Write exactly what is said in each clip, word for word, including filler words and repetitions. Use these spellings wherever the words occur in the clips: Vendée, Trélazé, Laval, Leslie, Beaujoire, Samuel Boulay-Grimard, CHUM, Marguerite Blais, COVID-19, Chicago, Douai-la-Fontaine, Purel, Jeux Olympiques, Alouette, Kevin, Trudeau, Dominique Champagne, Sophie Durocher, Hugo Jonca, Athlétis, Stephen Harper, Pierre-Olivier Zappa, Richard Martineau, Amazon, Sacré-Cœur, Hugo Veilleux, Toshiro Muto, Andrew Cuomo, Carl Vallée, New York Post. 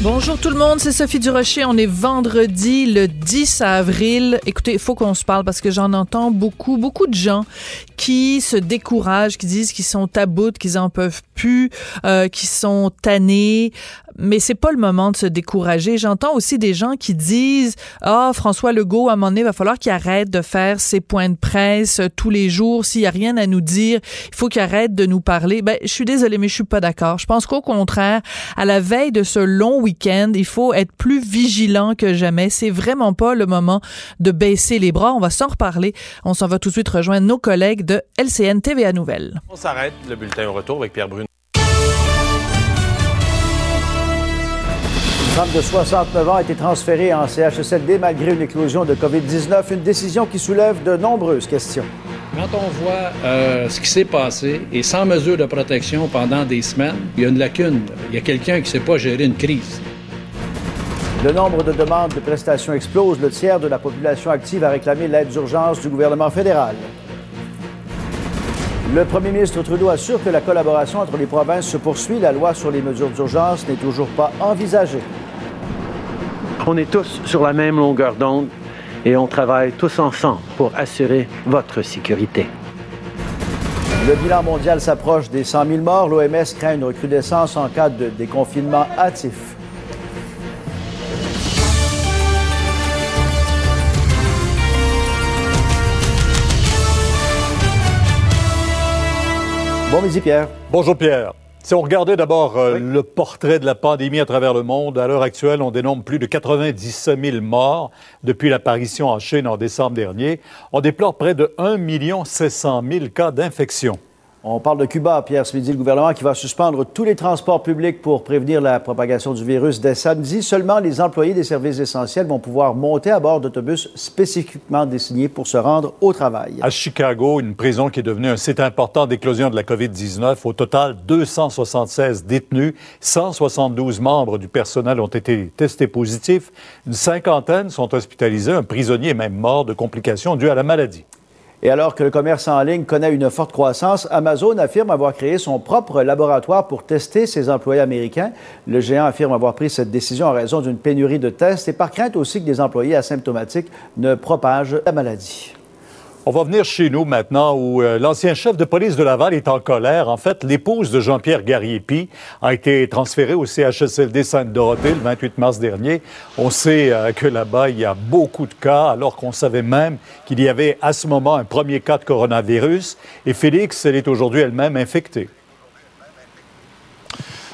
Bonjour tout le monde, c'est Sophie Durocher. On est vendredi, le dix avril. Écoutez, il faut qu'on se parle parce que j'en entends beaucoup, beaucoup de gens qui se découragent, qui disent qu'ils sont à bout, qu'ils en peuvent plus, euh, qu'ils sont tannés. Mais c'est pas le moment de se décourager. J'entends aussi des gens qui disent « Ah, François Legault, à un moment donné, il va falloir qu'il arrête de faire ses points de presse tous les jours. S'il y a rien à nous dire, il faut qu'il arrête de nous parler. » Ben, je suis désolée, mais je suis pas d'accord. Je pense qu'au contraire, à la veille de ce long week-end, il faut être plus vigilant que jamais. C'est vraiment pas le moment de baisser les bras. On va s'en reparler. On s'en va tout de suite rejoindre nos collègues de L C N T V à Nouvelles. On s'arrête. Le bulletin au retour avec Pierre Brunet. Une femme de soixante-neuf ans a été transférée en C H S L D malgré une éclosion de covid dix-neuf, une décision qui soulève de nombreuses questions. Quand on voit euh, ce qui s'est passé et sans mesure de protection pendant des semaines, il y a une lacune. Il y a quelqu'un qui ne sait pas gérer une crise. Le nombre de demandes de prestations explose. Le tiers de la population active a réclamé l'aide d'urgence du gouvernement fédéral. Le premier ministre Trudeau assure que la collaboration entre les provinces se poursuit. La loi sur les mesures d'urgence n'est toujours pas envisagée. On est tous sur la même longueur d'onde et on travaille tous ensemble pour assurer votre sécurité. Le bilan mondial s'approche des cent mille morts. L'O M S craint une recrudescence en cas de déconfinement hâtif. Bon midi, Pierre. Bonjour, Pierre. Si on regardait d'abord euh, oui. le portrait de la pandémie à travers le monde, à l'heure actuelle, on dénombre plus de quatre-vingt-dix-sept mille morts depuis l'apparition en Chine en décembre dernier. On déplore près de un million sept cent mille cas d'infection. On parle de Cuba, Pierre, ce midi, le gouvernement qui va suspendre tous les transports publics pour prévenir la propagation du virus dès samedi. Seulement les employés des services essentiels vont pouvoir monter à bord d'autobus spécifiquement destinés pour se rendre au travail. À Chicago, une prison qui est devenue un site important d'éclosion de la covid dix-neuf. Au total, deux cent soixante-seize détenus, cent soixante-douze membres du personnel ont été testés positifs. Une cinquantaine sont hospitalisés. Un prisonnier est même mort de complications dues à la maladie. Et alors que le commerce en ligne connaît une forte croissance, Amazon affirme avoir créé son propre laboratoire pour tester ses employés américains. Le géant affirme avoir pris cette décision en raison d'une pénurie de tests et par crainte aussi que des employés asymptomatiques ne propagent la maladie. On va venir chez nous maintenant où euh, l'ancien chef de police de Laval est en colère. En fait, l'épouse de Jean-Pierre Gariépy a été transférée au C H S L D Sainte-Dorothée le vingt-huit mars dernier. On sait euh, que là-bas, il y a beaucoup de cas, alors qu'on savait même qu'il y avait à ce moment un premier cas de coronavirus. Et Félix, elle est aujourd'hui elle-même infectée.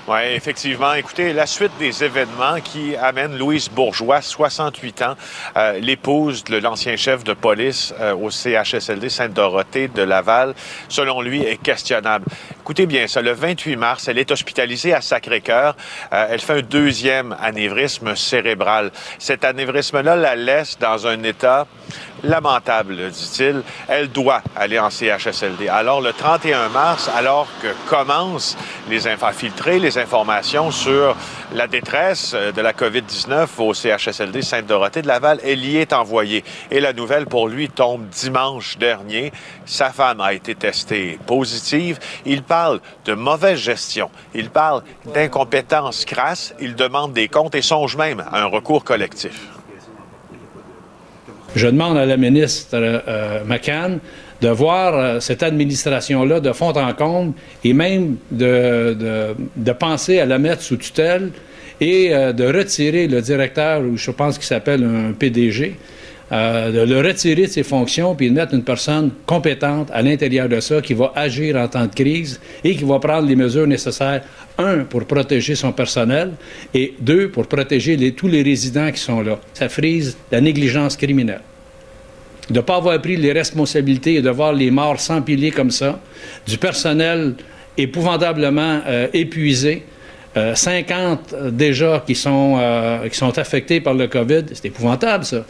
Oui, effectivement. Écoutez, la suite des événements qui amène Louise Bourgeois, soixante-huit ans, euh, l'épouse de l'ancien chef de police euh, au C H S L D Sainte-Dorothée de Laval, selon lui, est questionnable. Écoutez bien ça, le vingt-huit mars, elle est hospitalisée à Sacré-Cœur. Euh, elle fait un deuxième anévrisme cérébral. Cet anévrisme-là la laisse dans un état lamentable, dit-il. Elle doit aller en C H S L D. Alors, le trente et un mars, alors que commencent les infiltrés, les informations sur la détresse de la covid dix-neuf au C H S L D Sainte-Dorothée de Laval, elle y est envoyée. Et la nouvelle pour lui tombe dimanche dernier. Sa femme a été testée positive. Il parle de mauvaise gestion. Il parle d'incompétence crasse. Il demande des comptes et songe même à un recours collectif. Je demande à la ministre euh, McCann de voir euh, cette administration-là de fond en comble et même de, de, de penser à la mettre sous tutelle et euh, de retirer le directeur, ou je pense qu'il s'appelle un P D G, euh, de le retirer de ses fonctions puis de mettre une personne compétente à l'intérieur de ça qui va agir en temps de crise et qui va prendre les mesures nécessaires, un, pour protéger son personnel et deux, pour protéger les, tous les résidents qui sont là. Ça frise la négligence criminelle. De ne pas avoir pris les responsabilités et de voir les morts s'empiler comme ça, du personnel épouvantablement euh, épuisé, euh, cinquante déjà qui sont, euh, qui sont affectés par le COVID, c'est épouvantable ça.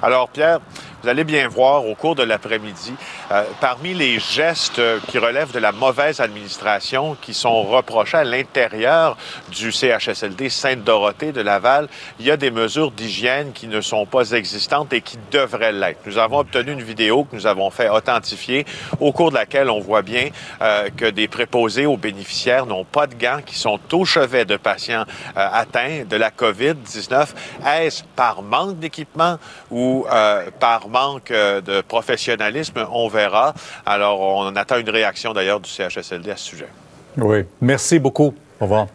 Alors, Pierre, vous allez bien voir au cours de l'après-midi, euh, parmi les gestes qui relèvent de la mauvaise administration qui sont reprochés à l'intérieur du C H S L D Sainte-Dorothée de Laval, il y a des mesures d'hygiène qui ne sont pas existantes et qui devraient l'être. Nous avons obtenu une vidéo que nous avons fait authentifier, au cours de laquelle on voit bien euh, que des préposés aux bénéficiaires n'ont pas de gants, qui sont au chevet de patients euh, atteints de la COVID dix-neuf. Est-ce par manque d'équipement ou euh, par manque de professionnalisme? On verra. Alors, on attend une réaction d'ailleurs du C H S L D à ce sujet. Oui. Merci beaucoup. Au revoir.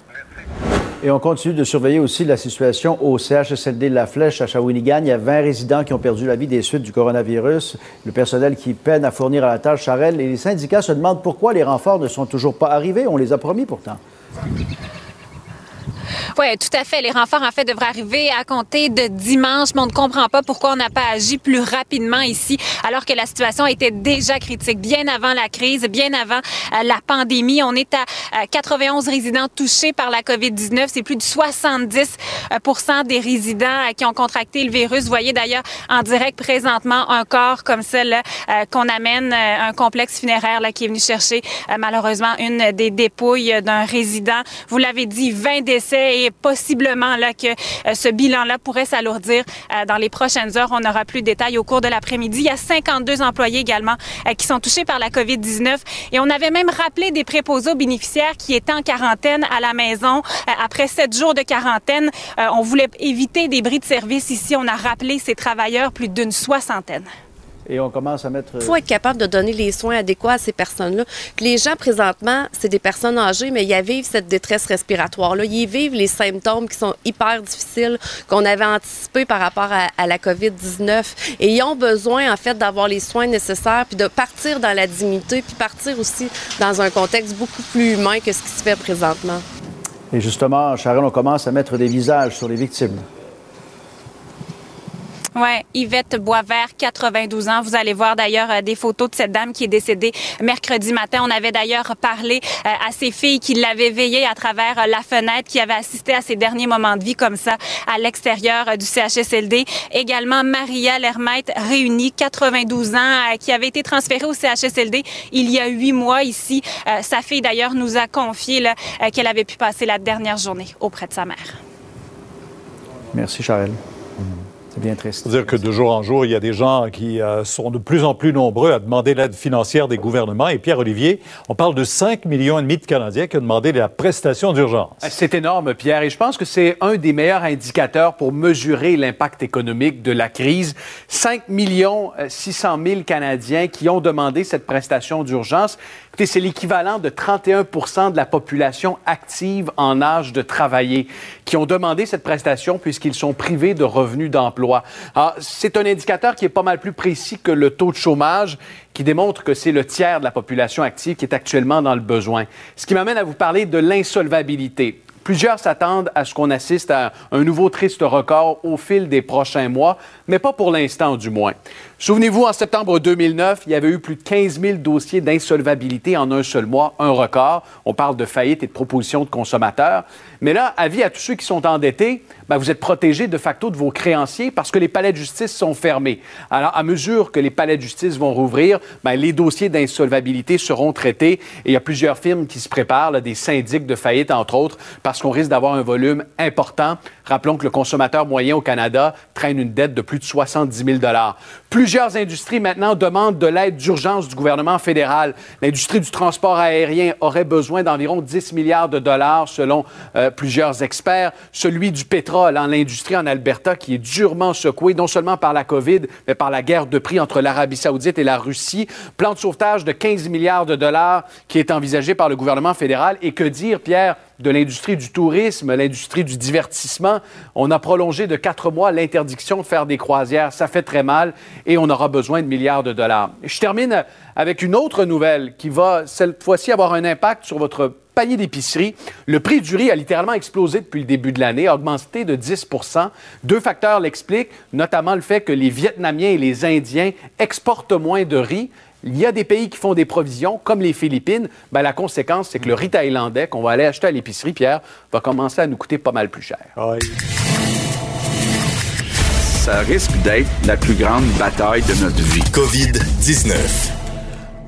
Et on continue de surveiller aussi la situation au C H S L D La Flèche à Shawinigan. Il y a vingt résidents qui ont perdu la vie des suites du coronavirus. Le personnel qui peine à fournir à la tâche Charelle. Et les syndicats se demandent pourquoi les renforts ne sont toujours pas arrivés. On les a promis pourtant. Oui, tout à fait. Les renforts, en fait, devraient arriver à compter de dimanche, mais on ne comprend pas pourquoi on n'a pas agi plus rapidement ici, alors que la situation était déjà critique. Bien avant la crise, bien avant euh, la pandémie, on est à euh, quatre-vingt-onze résidents touchés par la COVID dix-neuf. C'est plus de soixante-dix pour cent des résidents euh, qui ont contracté le virus. Vous voyez d'ailleurs en direct présentement un corps comme ça là, euh, qu'on amène, euh, un complexe funéraire là, qui est venu chercher euh, malheureusement une des dépouilles d'un résident. Vous l'avez dit, vingt décès. Et possiblement là, que euh, ce bilan-là pourrait s'alourdir euh, dans les prochaines heures. On aura plus de détails au cours de l'après-midi. Il y a cinquante-deux employés également euh, qui sont touchés par la COVID dix-neuf. Et on avait même rappelé des préposés aux bénéficiaires qui étaient en quarantaine à la maison. Euh, après sept jours de quarantaine, euh, on voulait éviter des bris de service ici. On a rappelé ces travailleurs, plus d'une soixantaine. Et on commence à mettre... Il faut être capable de donner les soins adéquats à ces personnes-là. Les gens, présentement, c'est des personnes âgées, mais ils vivent cette détresse respiratoire-là. Ils vivent les symptômes qui sont hyper difficiles, qu'on avait anticipés par rapport à, à la COVID dix-neuf. Et ils ont besoin, en fait, d'avoir les soins nécessaires, puis de partir dans la dignité, puis partir aussi dans un contexte beaucoup plus humain que ce qui se fait présentement. Et justement, Sharon, on commence à mettre des visages sur les victimes. Oui, Yvette Boisvert, quatre-vingt-douze ans. Vous allez voir d'ailleurs des photos de cette dame qui est décédée mercredi matin. On avait d'ailleurs parlé à ses filles qui l'avaient veillée à travers la fenêtre, qui avaient assisté à ses derniers moments de vie comme ça à l'extérieur du C H S L D. Également, Maria Lermette Réunie, quatre-vingt-douze ans, qui avait été transférée au C H S L D il y a huit mois ici. Sa fille d'ailleurs nous a confié là, qu'elle avait pu passer la dernière journée auprès de sa mère. Merci, Charles. Bien triste. C'est-à-dire que de jour en jour, il y a des gens qui euh, sont de plus en plus nombreux à demander l'aide financière des gouvernements. Et Pierre-Olivier, on parle de cinq virgule cinq millions de Canadiens qui ont demandé la prestation d'urgence. C'est énorme, Pierre. Et je pense que c'est un des meilleurs indicateurs pour mesurer l'impact économique de la crise. cinq millions six cent mille Canadiens qui ont demandé cette prestation d'urgence. Écoutez, c'est l'équivalent de trente et un pour cent de la population active en âge de travailler qui ont demandé cette prestation puisqu'ils sont privés de revenus d'emploi. Alors, c'est un indicateur qui est pas mal plus précis que le taux de chômage, qui démontre que c'est le tiers de la population active qui est actuellement dans le besoin. Ce qui m'amène à vous parler de l'insolvabilité. Plusieurs s'attendent à ce qu'on assiste à un nouveau triste record au fil des prochains mois, mais pas pour l'instant du moins. Souvenez-vous, en septembre deux mille neuf, il y avait eu plus de quinze mille dossiers d'insolvabilité en un seul mois, un record. On parle de faillite et de proposition de consommateurs. Mais là, avis à tous ceux qui sont endettés, bien, vous êtes protégés de facto de vos créanciers parce que les palais de justice sont fermés. Alors, à mesure que les palais de justice vont rouvrir, bien, les dossiers d'insolvabilité seront traités. Et il y a plusieurs firmes qui se préparent, là, des syndics de faillite, entre autres, parce qu'on risque d'avoir un volume important. Rappelons que le consommateur moyen au Canada traîne une dette de plus de soixante-dix mille dollars. Plusieurs industries maintenant demandent de l'aide d'urgence du gouvernement fédéral. L'industrie du transport aérien aurait besoin d'environ dix milliards de dollars selon euh, plusieurs experts. Celui du pétrole, hein, l'industrie en Alberta qui est durement secouée, non seulement par la COVID, mais par la guerre de prix entre l'Arabie saoudite et la Russie. Plan de sauvetage de quinze milliards de dollars qui est envisagé par le gouvernement fédéral. Et que dire, Pierre, de l'industrie du tourisme, l'industrie du divertissement. On a prolongé de quatre mois l'interdiction de faire des croisières. Ça fait très mal et on aura besoin de milliards de dollars. Je termine avec une autre nouvelle qui va cette fois-ci avoir un impact sur votre panier d'épicerie. Le prix du riz a littéralement explosé depuis le début de l'année, augmenté de dix pour cent. Deux facteurs l'expliquent, notamment le fait que les Vietnamiens et les Indiens exportent moins de riz. Il y a des pays qui font des provisions, comme les Philippines. Bien, la conséquence, c'est que le riz thaïlandais qu'on va aller acheter à l'épicerie, Pierre, va commencer à nous coûter pas mal plus cher. Oui. ça risque d'être la plus grande bataille de notre vie. covid dix-neuf.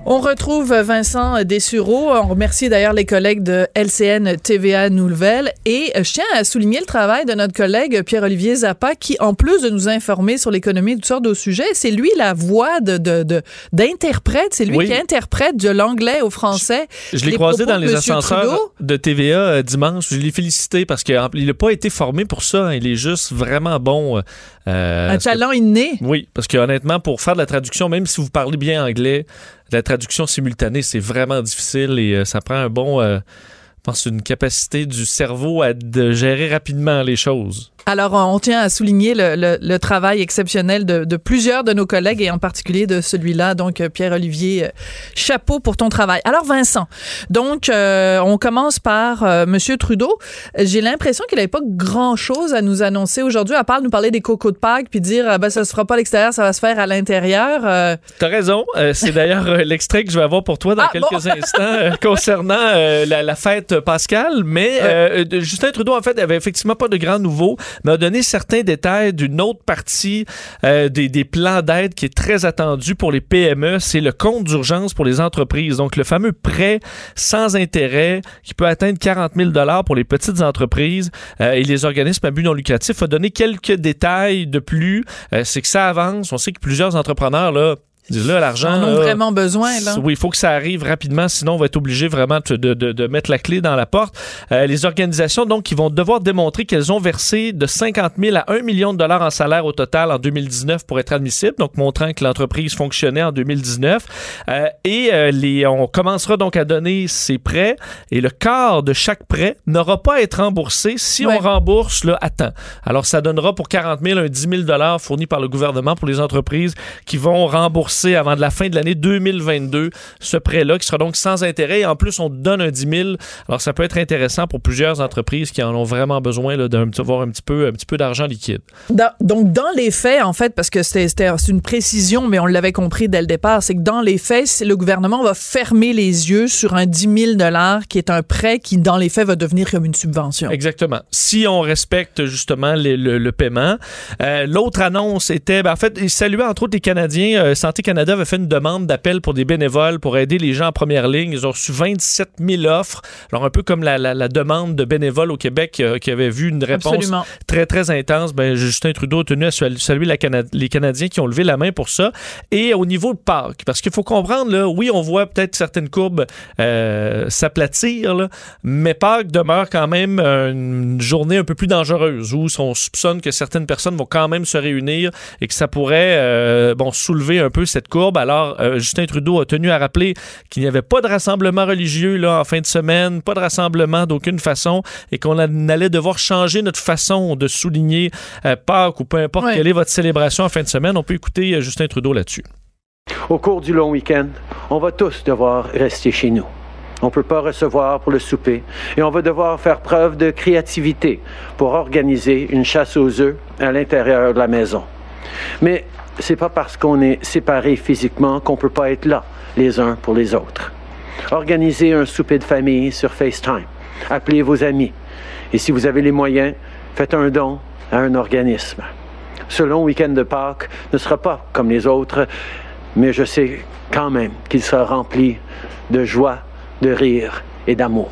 On retrouve Vincent Dessureau. On remercie d'ailleurs les collègues de L C N T V A Nouvelle. Et je tiens à souligner le travail de notre collègue Pierre-Olivier Zappa, qui, en plus de nous informer sur l'économie et toutes sortes de sujets, c'est lui la voix de, de, de, d'interprète. C'est lui oui. qui interprète de l'anglais au français. Je, je l'ai croisé dans les ascenseurs Trudeau. de T V A dimanche. Je l'ai félicité parce qu'il n'a pas été formé pour ça. Il est juste vraiment bon. Euh, Un talent que, inné. Oui, parce que honnêtement, pour faire de la traduction, même si vous parlez bien anglais, la traduction simultanée, c'est vraiment difficile et euh, ça prend un bon... Euh, je pense une capacité du cerveau à de gérer rapidement les choses. Alors, on tient à souligner le, le, le travail exceptionnel de, de plusieurs de nos collègues et en particulier de celui-là, donc Pierre-Olivier, euh, chapeau pour ton travail. Alors, Vincent, donc, euh, on commence par euh, M. Trudeau. J'ai l'impression qu'il n'avait pas grand-chose à nous annoncer aujourd'hui, à part nous parler des cocos de Pâques puis dire ah, « ben ça se fera pas à l'extérieur, ça va se faire à l'intérieur euh... ». T'as raison. Euh, c'est d'ailleurs euh, l'extrait que je vais avoir pour toi dans ah, quelques bon. instants euh, concernant euh, la, la fête Pascal, mais euh, euh, Justin Trudeau, en fait, n'avait effectivement pas de grand nouveau, mais a donné certains détails d'une autre partie euh, des, des plans d'aide qui est très attendu pour les P M E. C'est le compte d'urgence pour les entreprises. Donc, le fameux prêt sans intérêt qui peut atteindre quarante mille dollars pour les petites entreprises euh, et les organismes à but non lucratif. A donné quelques détails de plus. Euh, c'est que ça avance. On sait que plusieurs entrepreneurs, là, là, l'argent, on en a vraiment besoin. Là. Oui, il faut que ça arrive rapidement, sinon on va être obligé vraiment de, de, de mettre la clé dans la porte. Euh, les organisations, donc, qui vont devoir démontrer qu'elles ont versé de cinquante mille à un million de dollars en salaire au total en deux mille dix-neuf pour être admissibles, donc montrant que l'entreprise fonctionnait en deux mille dix-neuf. Euh, et euh, les, on commencera donc à donner ces prêts et le quart de chaque prêt n'aura pas à être remboursé si ouais. on rembourse là, à temps. Alors, ça donnera pour quarante mille un dix mille dollars fournis par le gouvernement pour les entreprises qui vont rembourser avant de la fin de l'année deux mille vingt-deux ce prêt-là qui sera donc sans intérêt et en plus on donne un dix mille. Alors ça peut être intéressant pour plusieurs entreprises qui en ont vraiment besoin là, d'avoir un petit peu, un petit peu d'argent liquide. Dans, donc dans les faits en fait, parce que c'était, c'était c'est une précision mais on l'avait compris dès le départ, c'est que dans les faits le gouvernement va fermer les yeux sur un dix mille dollars qui est un prêt qui dans les faits va devenir comme une subvention. Exactement. Si on respecte justement les, le, le paiement. Euh, l'autre annonce était, ben, en fait il saluait entre autres les Canadiens, euh, Santé Canada avait fait une demande d'appel pour des bénévoles pour aider les gens en première ligne. Ils ont reçu vingt-sept mille offres. Alors, un peu comme la, la, la demande de bénévoles au Québec euh, qui avait vu une réponse Absolument. très, très intense. Ben, Justin Trudeau a tenu à saluer la Cana- les Canadiens qui ont levé la main pour ça. Et au niveau de Pâques, parce qu'il faut comprendre, là, oui, on voit peut-être certaines courbes euh, s'aplatir, là, mais Pâques demeure quand même une journée un peu plus dangereuse où on soupçonne que certaines personnes vont quand même se réunir et que ça pourrait euh, bon, soulever un peu cette courbe. Alors, euh, Justin Trudeau a tenu à rappeler qu'il n'y avait pas de rassemblement religieux là, en fin de semaine, pas de rassemblement d'aucune façon et qu'on allait devoir changer notre façon de souligner euh, Pâques ou peu importe oui. quelle est votre célébration en fin de semaine. On peut écouter euh, Justin Trudeau là-dessus. Au cours du long week-end, on va tous devoir rester chez nous. On ne peut pas recevoir pour le souper et on va devoir faire preuve de créativité pour organiser une chasse aux œufs à l'intérieur de la maison. Mais c'est pas parce qu'on est séparés physiquement qu'on peut pas être là, les uns pour les autres. Organisez un souper de famille sur FaceTime. Appelez vos amis. Et si vous avez les moyens, faites un don à un organisme. Ce long week-end de Pâques ne sera pas comme les autres, mais je sais quand même qu'il sera rempli de joie, de rire et d'amour.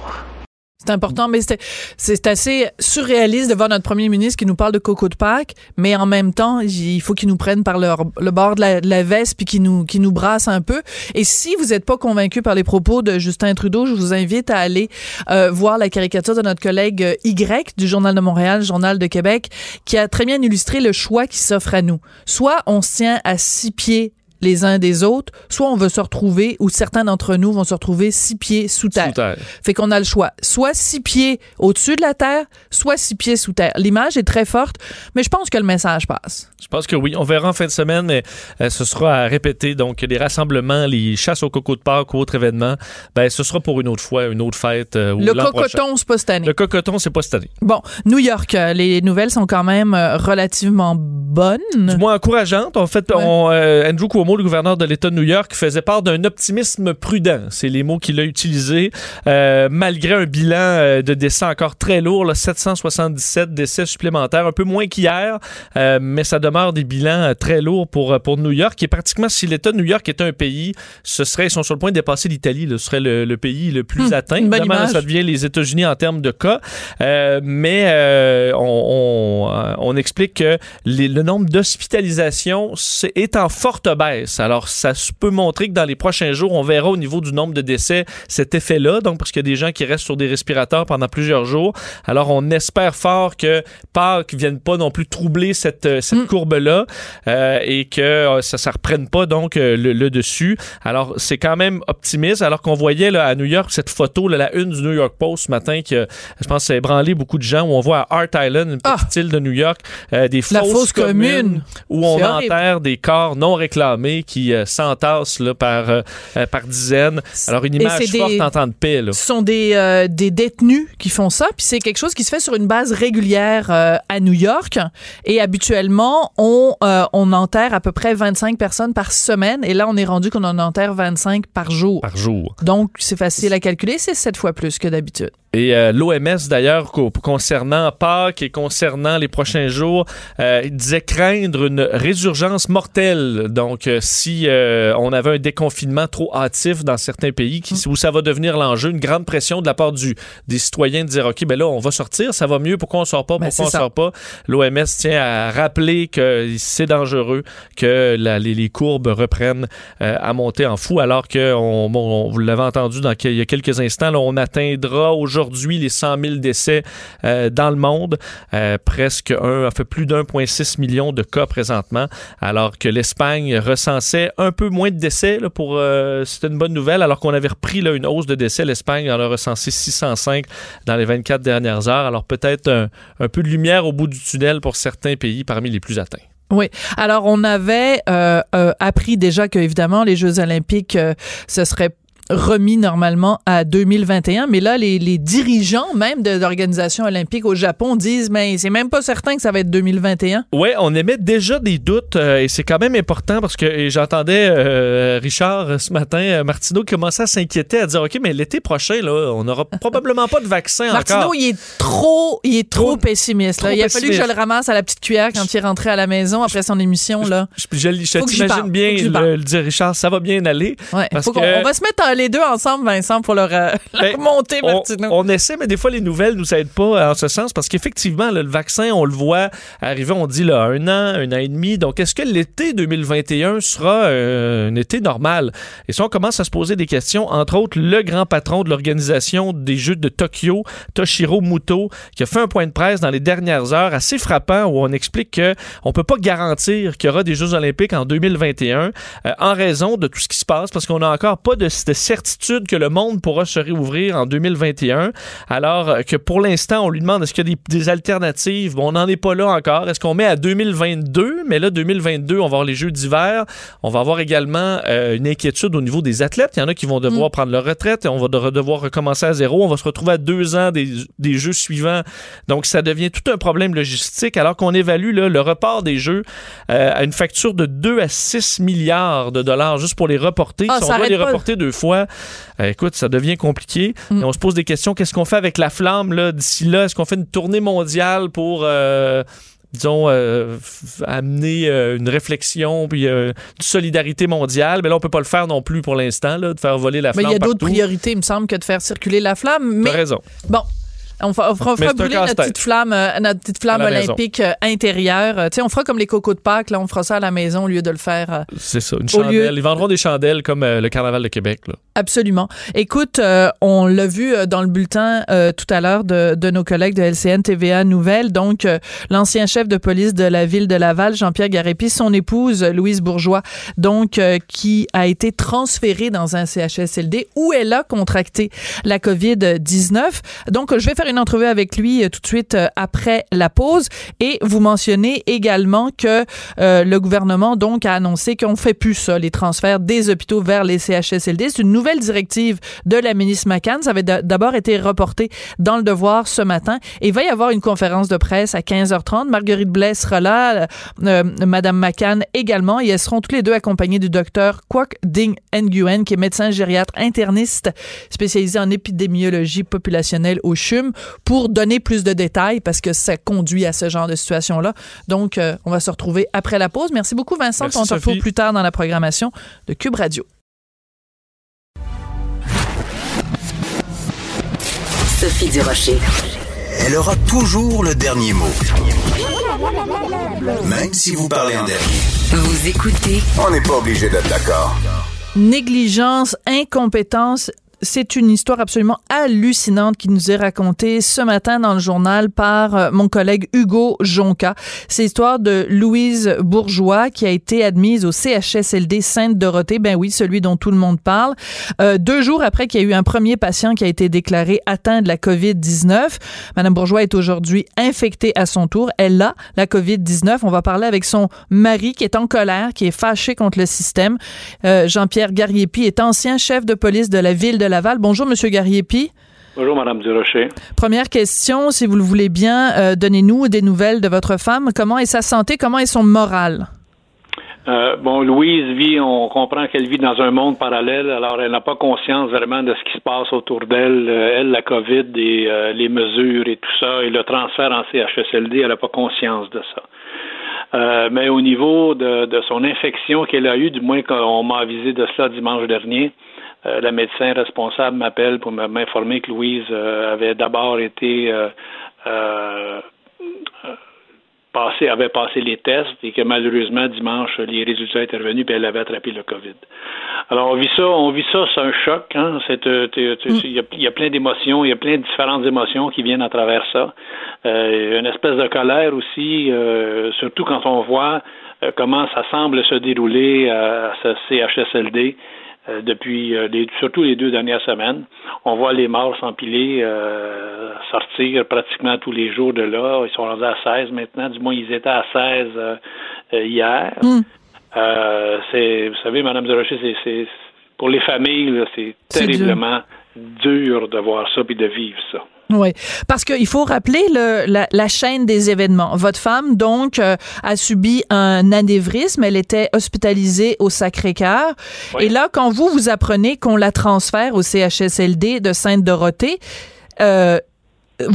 C'est important, mais c'est, c'est assez surréaliste de voir notre premier ministre qui nous parle de coco de Pâques, mais en même temps, il faut qu'il nous prenne par le, le bord de la, de la veste puis qu'il nous, qu'il nous brasse un peu. Et si vous n'êtes pas convaincu par les propos de Justin Trudeau, je vous invite à aller euh, voir la caricature de notre collègue Y du Journal de Montréal, Journal de Québec, qui a très bien illustré le choix qui s'offre à nous. Soit on se tient à six pieds les uns des autres, soit on veut se retrouver ou certains d'entre nous vont se retrouver six pieds sous terre. Sous terre. Fait qu'on a le choix. Soit six pieds au-dessus de la terre, soit six pieds sous terre. L'image est très forte, mais je pense que le message passe. Je pense que oui. On verra en fin de semaine, mais euh, ce sera à répéter. Donc, les rassemblements, les chasses au coco de Pâques ou autres événements, ben, ce sera pour une autre fois, une autre fête. Euh, le cocoton, c'est pas cette année. Le cocoton, c'est pas cette année. Bon, New York, euh, les nouvelles sont quand même euh, relativement bonnes. Du moins encourageantes. En fait, ouais. on, euh, Andrew Cuomo promo, le gouverneur de l'État de New York faisait part d'un optimisme prudent. C'est les mots qu'il a utilisés, euh, malgré un bilan de décès encore très lourd, là, sept cent soixante-dix-sept décès supplémentaires, un peu moins qu'hier, euh, mais ça demeure des bilans très lourds pour, pour New York. Et pratiquement, si l'État de New York était un pays, ce serait, ils sont sur le point de dépasser l'Italie, là, ce serait le, le pays le plus hum, atteint. Évidemment, ça devient les États-Unis en termes de cas, euh, mais euh, on, on, on explique que les, le nombre d'hospitalisations est en forte baisse. Alors, ça peut montrer que dans les prochains jours, on verra au niveau du nombre de décès cet effet-là, donc parce qu'il y a des gens qui restent sur des respirateurs pendant plusieurs jours. Alors, on espère fort que Pâques ne vienne pas non plus troubler cette, cette mmh. courbe-là euh, et que euh, ça ne reprenne pas donc le, le dessus. Alors, c'est quand même optimiste. Alors qu'on voyait là, à New York cette photo, là, la une du New York Post ce matin, qui, je pense, ça a ébranlé beaucoup de gens, où on voit à Hart Island, une petite ah, île de New York, euh, des fausses fausse communes commune. où on enterre des corps non réclamés qui euh, s'entassent là, par, euh, par dizaines. Alors, une image forte des, en temps de paix. Là. Ce sont des, euh, des détenus qui font ça, puis c'est quelque chose qui se fait sur une base régulière euh, à New York, et habituellement, on, euh, on enterre à peu près vingt-cinq personnes par semaine, et là, on est rendu qu'on en enterre vingt-cinq par jour. Par jour. Donc, c'est facile à calculer, c'est sept fois plus que d'habitude. Et euh, l'O M S, d'ailleurs, co- concernant Pâques et concernant les prochains jours, euh, il disait craindre une résurgence mortelle. Donc, euh, si euh, on avait un déconfinement trop hâtif dans certains pays, qui, où ça va devenir l'enjeu, une grande pression de la part du, des citoyens de dire « OK, ben là, on va sortir, ça va mieux, pourquoi on sort pas, pourquoi on sort pas ?» L'O M S tient à rappeler que c'est dangereux que la, les, les courbes reprennent euh, à monter en fou, alors que, on, on, vous l'avez entendu dans, il y a quelques instants, là, on atteindra aujourd'hui Aujourd'hui, les cent mille décès euh, dans le monde, euh, presque un, fait plus d'un virgule six million de cas présentement, alors que l'Espagne recensait un peu moins de décès. Là, pour, euh, c'était une bonne nouvelle, alors qu'on avait repris là, une hausse de décès. L'Espagne en a recensé six cent cinq dans les vingt-quatre dernières heures. Alors peut-être un, un peu de lumière au bout du tunnel pour certains pays parmi les plus atteints. Oui. Alors on avait euh, euh, appris déjà que évidemment les Jeux Olympiques, euh, ce serait remis normalement à deux mille vingt et un, mais là, les, les dirigeants même de l'organisation olympique au Japon disent « mais c'est même pas certain que ça va être deux mille vingt et un ». Oui, on émet déjà des doutes euh, et c'est quand même important parce que j'entendais euh, Richard ce matin, euh, Martineau qui commençait à s'inquiéter, à dire « OK, mais l'été prochain, là, on n'aura probablement pas de vaccin Martineau, encore ». Martineau, il est trop, il est trop, trop pessimiste. Là. Trop il a pessimiste. Fallu que je le ramasse à la petite cuillère quand je, il est rentré à la maison après son émission. Là. Je, je, je, je t'imagine bien le, le dire, Richard, ça va bien aller. Ouais, parce que, on va se mettre en les deux ensemble, Vincent, pour leur, euh, ben, leur monter, Martineau. On, on essaie, mais des fois, les nouvelles nous aident pas en ce sens, parce qu'effectivement, là, le vaccin, on le voit arriver, on dit là, un an, un an et demi. Donc, est-ce que l'été deux mille vingt et un sera euh, un été normal? Et ça, on commence à se poser des questions. Entre autres, le grand patron de l'organisation des Jeux de Tokyo, Toshiro Muto, qui a fait un point de presse dans les dernières heures, assez frappant, où on explique qu'on ne peut pas garantir qu'il y aura des Jeux Olympiques en deux mille vingt et un euh, en raison de tout ce qui se passe, parce qu'on n'a encore pas de système certitude que le monde pourra se réouvrir en deux mille vingt et un, alors que pour l'instant, on lui demande est-ce qu'il y a des, des alternatives? Bon, on n'en est pas là encore. Est-ce qu'on met à deux mille vingt-deux? Mais là, deux mille vingt-deux, on va avoir les Jeux d'hiver. On va avoir également euh, une inquiétude au niveau des athlètes. Il y en a qui vont devoir mmh. prendre leur retraite et on va de- devoir recommencer à zéro. On va se retrouver à deux ans des, des Jeux suivants. Donc, ça devient tout un problème logistique, alors qu'on évalue là, le report des Jeux euh, à une facture de deux à six milliards de dollars juste pour les reporter. Ah, si on doit les reporter deux fois, Euh, écoute, ça devient compliqué. Mm. Et on se pose des questions. Qu'est-ce qu'on fait avec la flamme là, d'ici là? Est-ce qu'on fait une tournée mondiale pour euh, disons euh, f- amener euh, une réflexion puis euh, une solidarité mondiale? Mais là, on peut pas le faire non plus pour l'instant, là, de faire voler la flamme. Mais il y a partout. D'autres priorités, il me semble, que de faire circuler la flamme. Mais... T'as raison. Bon. On fera, on fera, on fera brûler notre petite flamme, euh, notre petite flamme olympique euh, intérieure. Euh, tu sais, on fera comme les cocos de Pâques, là, on fera ça à la maison au lieu de le faire. Euh, C'est ça, une chandelle. Lieu... Ils vendront des chandelles comme euh, le Carnaval de Québec. Là. Absolument. Écoute, euh, on l'a vu dans le bulletin euh, tout à l'heure de, de nos collègues de L C N T V A Nouvelles. Donc, euh, l'ancien chef de police de la ville de Laval, Jean-Pierre Gariépy, son épouse, Louise Bourgeois, donc, euh, qui a été transférée dans un C H S L D où elle a contracté la covid dix-neuf. Donc, euh, je vais faire faire une entrevue avec lui tout de suite après la pause. Et vous mentionnez également que euh, le gouvernement donc a annoncé qu'on ne fait plus ça, les transferts des hôpitaux vers les C H S L D. C'est une nouvelle directive de la ministre McCann. Ça avait d'abord été reporté dans Le Devoir ce matin. Et il va y avoir une conférence de presse à quinze heures trente. Marguerite Blais sera là, euh, Madame McCann également. Et elles seront toutes les deux accompagnées du docteur Kwok Ding Nguyen, qui est médecin gériatre interniste spécialisé en épidémiologie populationnelle au C H U M, pour donner plus de détails parce que ça conduit à ce genre de situation-là. Donc, euh, on va se retrouver après la pause. Merci beaucoup, Vincent. Merci, on se retrouve plus tard dans la programmation de Cube Radio. Sophie Durocher. Elle aura toujours le dernier mot. Même si vous parlez en dernier. Vous écoutez. On n'est pas obligé d'être d'accord. Négligence, incompétence. C'est une histoire absolument hallucinante qui nous est racontée ce matin dans le journal par mon collègue Hugo Jonca. C'est l'histoire de Louise Bourgeois qui a été admise au C H S L D Sainte-Dorothée, ben oui, celui dont tout le monde parle, euh, deux jours après qu'il y a eu un premier patient qui a été déclaré atteint de la covid dix-neuf. Madame Bourgeois est aujourd'hui infectée à son tour. Elle a la covid dix-neuf. On va parler avec son mari qui est en colère, qui est fâché contre le système. Euh, Jean-Pierre Gariépy est ancien chef de police de la ville de Laval. Bonjour, Monsieur Gariépy. Bonjour, Madame Durocher. Première question, si vous le voulez bien, euh, donnez-nous des nouvelles de votre femme. Comment est sa santé? Comment est son moral? Euh, bon, Louise vit, on comprend qu'elle vit dans un monde parallèle, alors elle n'a pas conscience vraiment de ce qui se passe autour d'elle. Euh, elle, la COVID et euh, les mesures et tout ça, et le transfert en C H S L D, elle n'a pas conscience de ça. Euh, mais au niveau de, de son infection qu'elle a eue, du moins qu'on m'a avisé de cela dimanche dernier, Euh, la médecin responsable m'appelle pour m'informer que Louise euh, avait d'abord été euh, euh, passé, avait passé les tests et que malheureusement dimanche les résultats étaient revenus puis elle avait attrapé le COVID. Alors on vit ça, on vit ça, c'est un choc. Hein? C'est, t'es, t'es, t'es, mm. y a, y a plein d'émotions, il y a plein de différentes émotions qui viennent à travers ça. Euh, une espèce de colère aussi, euh, surtout quand on voit euh, comment ça semble se dérouler à, à ce C H S L D. Depuis les, surtout les deux dernières semaines, on voit les morts s'empiler, euh, sortir pratiquement tous les jours de là. Ils sont rendus à seize maintenant, du moins ils étaient à seize euh, hier. Mm. Euh, c'est, vous savez, Mme Durocher, c'est, c'est, pour les familles, là, c'est, c'est terriblement dur. dur de voir ça puis de vivre ça. Oui, parce qu'il faut rappeler le, la, la chaîne des événements. Votre femme, donc, euh, a subi un anévrisme. Elle était hospitalisée au Sacré-Cœur. Oui. Et là, quand vous, vous apprenez qu'on la transfère au C H S L D de Sainte-Dorothée, euh,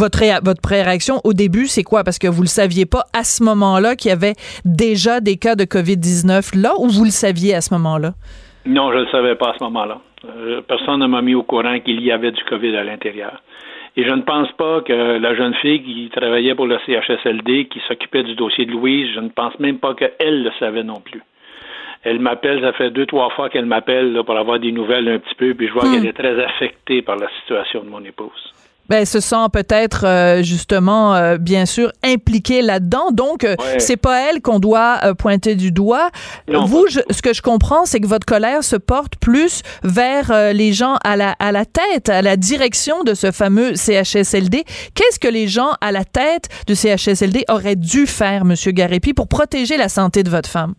votre, ré- votre réaction au début, c'est quoi? Parce que vous le saviez pas à ce moment-là qu'il y avait déjà des cas de covid dix-neuf là, ou vous le saviez à ce moment-là? Non, je le savais pas à ce moment-là. Personne ne m'a mis au courant qu'il y avait du COVID à l'intérieur. Et je ne pense pas que la jeune fille qui travaillait pour le C H S L D, qui s'occupait du dossier de Louise, je ne pense même pas qu'elle le savait non plus. Elle m'appelle, ça fait deux, trois fois qu'elle m'appelle là, pour avoir des nouvelles un petit peu, puis je vois mmh. qu'elle est très affectée par la situation de mon épouse. Ben, elle se sent peut-être, euh, justement, euh, bien sûr, impliquée là-dedans. Donc, euh, ouais. c'est pas elle qu'on doit euh, pointer du doigt. Non, vous, je, ce que je comprends, c'est que votre colère se porte plus vers euh, les gens à la, à la tête, à la direction de ce fameux C H S L D. Qu'est-ce que les gens à la tête du C H S L D auraient dû faire, M. Gariépy, pour protéger la santé de votre femme?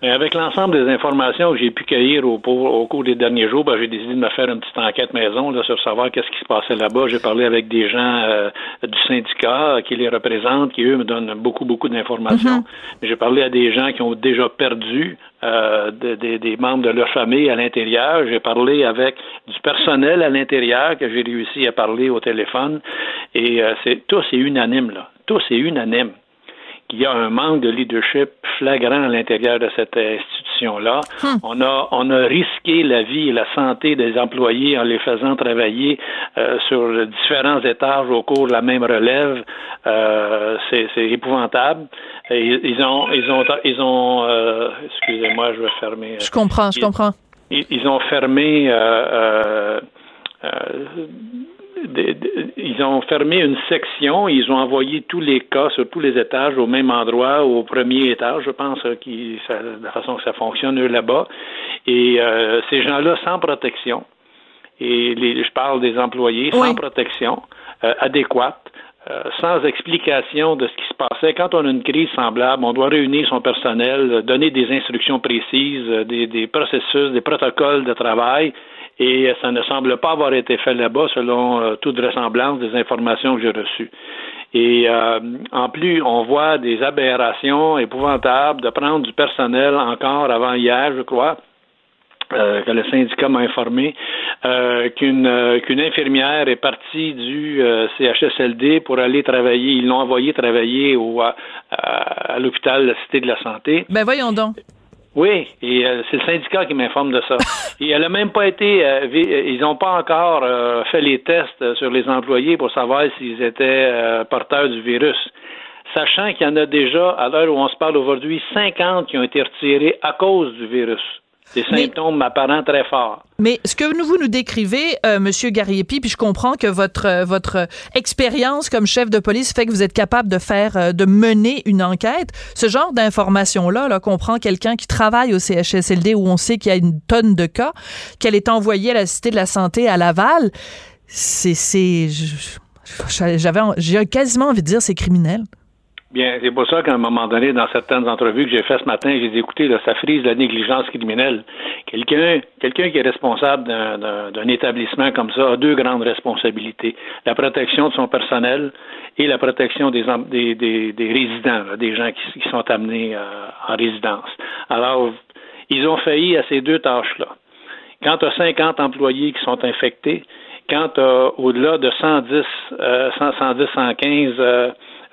Avec l'ensemble des informations que j'ai pu cueillir au, au cours des derniers jours, ben, j'ai décidé de me faire une petite enquête maison là, sur savoir qu'est-ce qui se passait là-bas. J'ai parlé avec des gens euh, du syndicat qui les représentent, qui eux me donnent beaucoup, beaucoup d'informations. Mm-hmm. J'ai parlé à des gens qui ont déjà perdu euh, des, des, des membres de leur famille à l'intérieur. J'ai parlé avec du personnel à l'intérieur que j'ai réussi à parler au téléphone. Et euh, c'est tous est unanime, là. Tous est unanime. Qu'il y a un manque de leadership flagrant à l'intérieur de cette institution-là. Hum. On a on a risqué la vie et la santé des employés en les faisant travailler euh, sur différents étages au cours de la même relève. Euh, c'est, c'est épouvantable. Ils, ils ont ils ont ils ont euh, excusez-moi, je vais fermer. Je comprends, je ils, comprends. Ils, ils ont fermé. Euh, euh, euh, Ils ont fermé une section, ils ont envoyé tous les cas sur tous les étages au même endroit, au premier étage, je pense, qui, ça, de la façon que ça fonctionne, eux, là-bas. Et euh, ces gens-là, sans protection, et les, je parle des employés, oui. sans protection, euh, adéquate, euh, sans explication de ce qui se passait. Quand on a une crise semblable, on doit réunir son personnel, donner des instructions précises, euh, des, des processus, des protocoles de travail, et euh, ça ne semble pas avoir été fait là-bas, selon euh, toute vraisemblance des informations que j'ai reçues. Et euh, en plus, on voit des aberrations épouvantables de prendre du personnel encore avant hier, je crois, Euh, que le syndicat m'a informé, euh, qu'une euh, qu'une infirmière est partie du euh, C H S L D pour aller travailler. Ils l'ont envoyée travailler au, à, à l'hôpital de la Cité de la Santé. Ben voyons donc. Oui, et euh, c'est le syndicat qui m'informe de ça. Et elle a même pas été, euh, ils n'ont pas encore euh, fait les tests sur les employés pour savoir s'ils étaient euh, porteurs du virus. Sachant qu'il y en a déjà, à l'heure où on se parle aujourd'hui, cinquante qui ont été retirés à cause du virus. Des symptômes mais, apparents très forts. Mais ce que vous nous décrivez, euh, monsieur Gariépy, puis je comprends que votre euh, votre expérience comme chef de police fait que vous êtes capable de faire, euh, de mener une enquête. Ce genre d'information-là, là, qu'on prend quelqu'un qui travaille au C H S L D où on sait qu'il y a une tonne de cas, qu'elle est envoyée à la Cité de la Santé à Laval, c'est c'est j'avais j'ai quasiment envie de dire c'est criminel. Bien, c'est pour ça qu'à un moment donné, dans certaines entrevues que j'ai faites ce matin, j'ai dit, écoutez, là, ça frise la négligence criminelle. Quelqu'un, quelqu'un qui est responsable d'un, d'un, d'un établissement comme ça a deux grandes responsabilités. La protection de son personnel et la protection des, des, des, des résidents, là, des gens qui, qui sont amenés euh, en résidence. Alors, ils ont failli à ces deux tâches-là. Quant à cinquante employés qui sont infectés, quant à, au-delà de cent dix, cent quinze euh,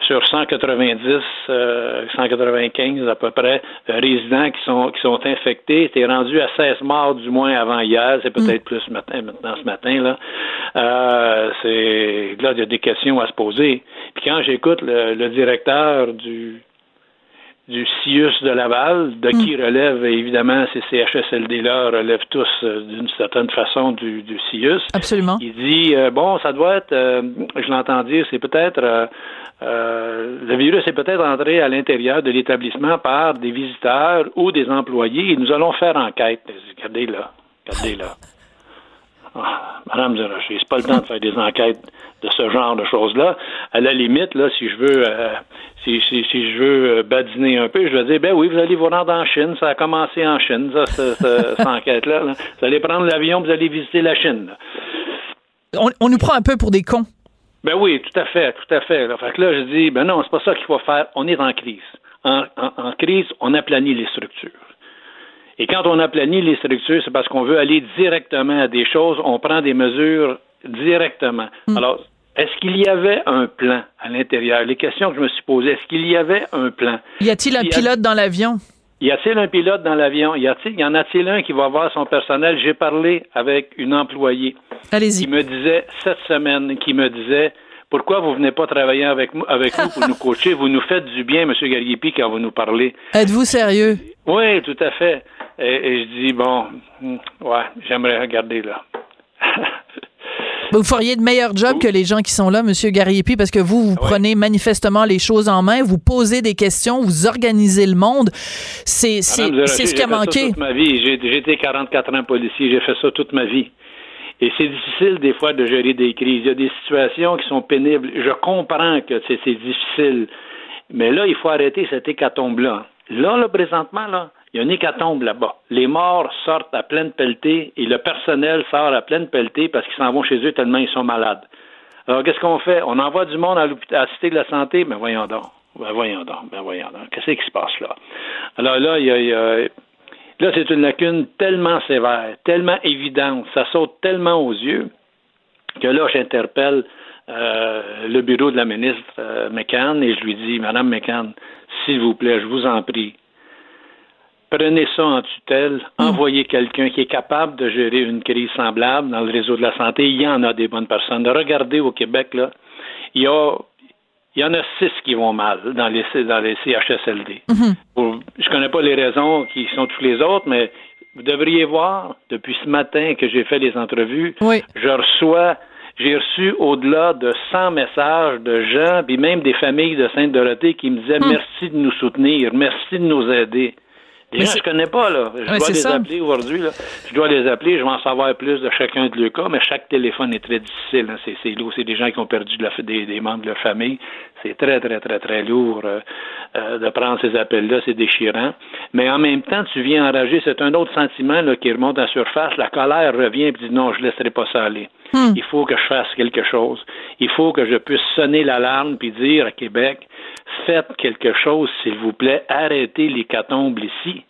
sur cent quatre-vingt-dix, euh, cent quatre-vingt-quinze à peu près, euh, résidents qui sont qui sont infectés. C'était rendu à seize morts du moins avant hier, c'est peut-être mmh. plus ce matin, maintenant ce matin là. Euh, c'est là il y a des questions à se poser. Puis quand j'écoute le, le directeur du du C I U S S S de Laval, de mmh. qui relève évidemment ces C H S L D-là relèvent tous euh, d'une certaine façon du, du C I U S S S. Absolument. Il dit, euh, bon, ça doit être, euh, je l'entends dire, c'est peut-être, euh, euh, le virus est peut-être entré à l'intérieur de l'établissement par des visiteurs ou des employés et nous allons faire enquête. Regardez là, regardez là. Oh, Madame Durocher, c'est pas le temps de faire des enquêtes de ce genre de choses-là. À la limite, là, si je veux euh, si, si, si je veux badiner un peu, je vais dire, ben oui, vous allez vous rendre en Chine, ça a commencé en Chine, ça, ça, ça, cette enquête-là. Là. Vous allez prendre l'avion, vous allez visiter la Chine. On, on nous prend un peu pour des cons. Ben oui, tout à fait, tout à fait. Là. Fait que là, je dis, ben non, c'est pas ça qu'il faut faire. On est en crise. En, en, en crise, on aplanit les structures. Et quand on aplanit les structures, c'est parce qu'on veut aller directement à des choses, on prend des mesures directement. Mm. Alors, est-ce qu'il y avait un plan à l'intérieur? Les questions que je me suis posées, est-ce qu'il y avait un plan? Y a-t-il un y a... pilote dans l'avion? Y a-t-il un pilote dans l'avion? Y a-t-il, y en a-t-il un qui va voir son personnel? J'ai parlé avec une employée Allez-y. qui me disait cette semaine, qui me disait... Pourquoi vous venez pas travailler avec, avec nous pour nous coacher? Vous nous faites du bien, M. Gariépy, quand vous nous parlez. Êtes-vous sérieux? Oui, tout à fait. Et, et je dis, bon, ouais, j'aimerais regarder, là. Vous feriez de meilleurs jobs que les gens qui sont là, M. Gariépy, parce que vous, vous ouais. prenez manifestement les choses en main, vous posez des questions, vous organisez le monde. C'est, c'est, Madame, c'est ce qui a manqué. J'ai fait ça toute ma vie. J'ai, j'ai été quarante-quatre ans policier, j'ai fait ça toute ma vie. Et c'est difficile, des fois, de gérer des crises. Il y a des situations qui sont pénibles. Je comprends que c'est, c'est difficile. Mais là, il faut arrêter cette hécatombe-là. Là, là, présentement, là, il y a une hécatombe là-bas. Les morts sortent à pleine pelletée et le personnel sort à pleine pelletée parce qu'ils s'en vont chez eux tellement ils sont malades. Alors, qu'est-ce qu'on fait? On envoie du monde à l'hôpital, à la Cité de la Santé? Ben, voyons donc. Ben, voyons donc. Ben, voyons donc. Qu'est-ce qui se passe, là? Alors, là, il y a... Il y a Là, c'est une lacune tellement sévère, tellement évidente, ça saute tellement aux yeux que là, j'interpelle euh, le bureau de la ministre euh, McCann et je lui dis, Madame McCann, s'il vous plaît, je vous en prie, prenez ça en tutelle, mmh. envoyez quelqu'un qui est capable de gérer une crise semblable dans le réseau de la santé. Il y en a des bonnes personnes. Regardez au Québec, là, il y a... Il y en a six qui vont mal dans les, dans les C H S L D. Mm-hmm. Je connais pas les raisons qui sont tous les autres, mais vous devriez voir, depuis ce matin que j'ai fait les entrevues, oui. je reçois, j'ai reçu au-delà de cent messages de gens, puis même des familles de Sainte-Dorothée qui me disaient mm. « Merci de nous soutenir, merci de nous aider ». Les mais gens, je ne connais pas, là. Je mais dois les ça. appeler aujourd'hui, là. Je dois les appeler, je vais en savoir plus de chacun de leurs cas, mais chaque téléphone est très difficile, hein. C'est, c'est lourd. C'est des gens qui ont perdu de la, des, des membres de leur famille. C'est très, très, très, très lourd euh, euh, de prendre ces appels-là. C'est déchirant. Mais en même temps, tu viens enrager. C'est un autre sentiment là, qui remonte en surface. La colère revient et dit non, je ne laisserai pas ça aller. Mm. Il faut que je fasse quelque chose. Il faut que je puisse sonner l'alarme puis dire à Québec, faites quelque chose, s'il vous plaît. Arrêtez l'hécatombe ici.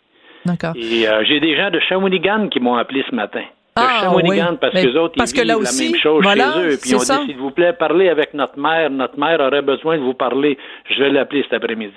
D'accord. Et euh, j'ai des gens de Shawinigan qui m'ont appelé ce matin. De ah, Shawinigan, oui. parce mais qu'eux autres, parce ils que vivent aussi, la même chose voilà, chez eux. Puis on ça. dit, s'il vous plaît, parlez avec notre maire. Notre maire aurait besoin de vous parler. Je vais l'appeler cet après-midi.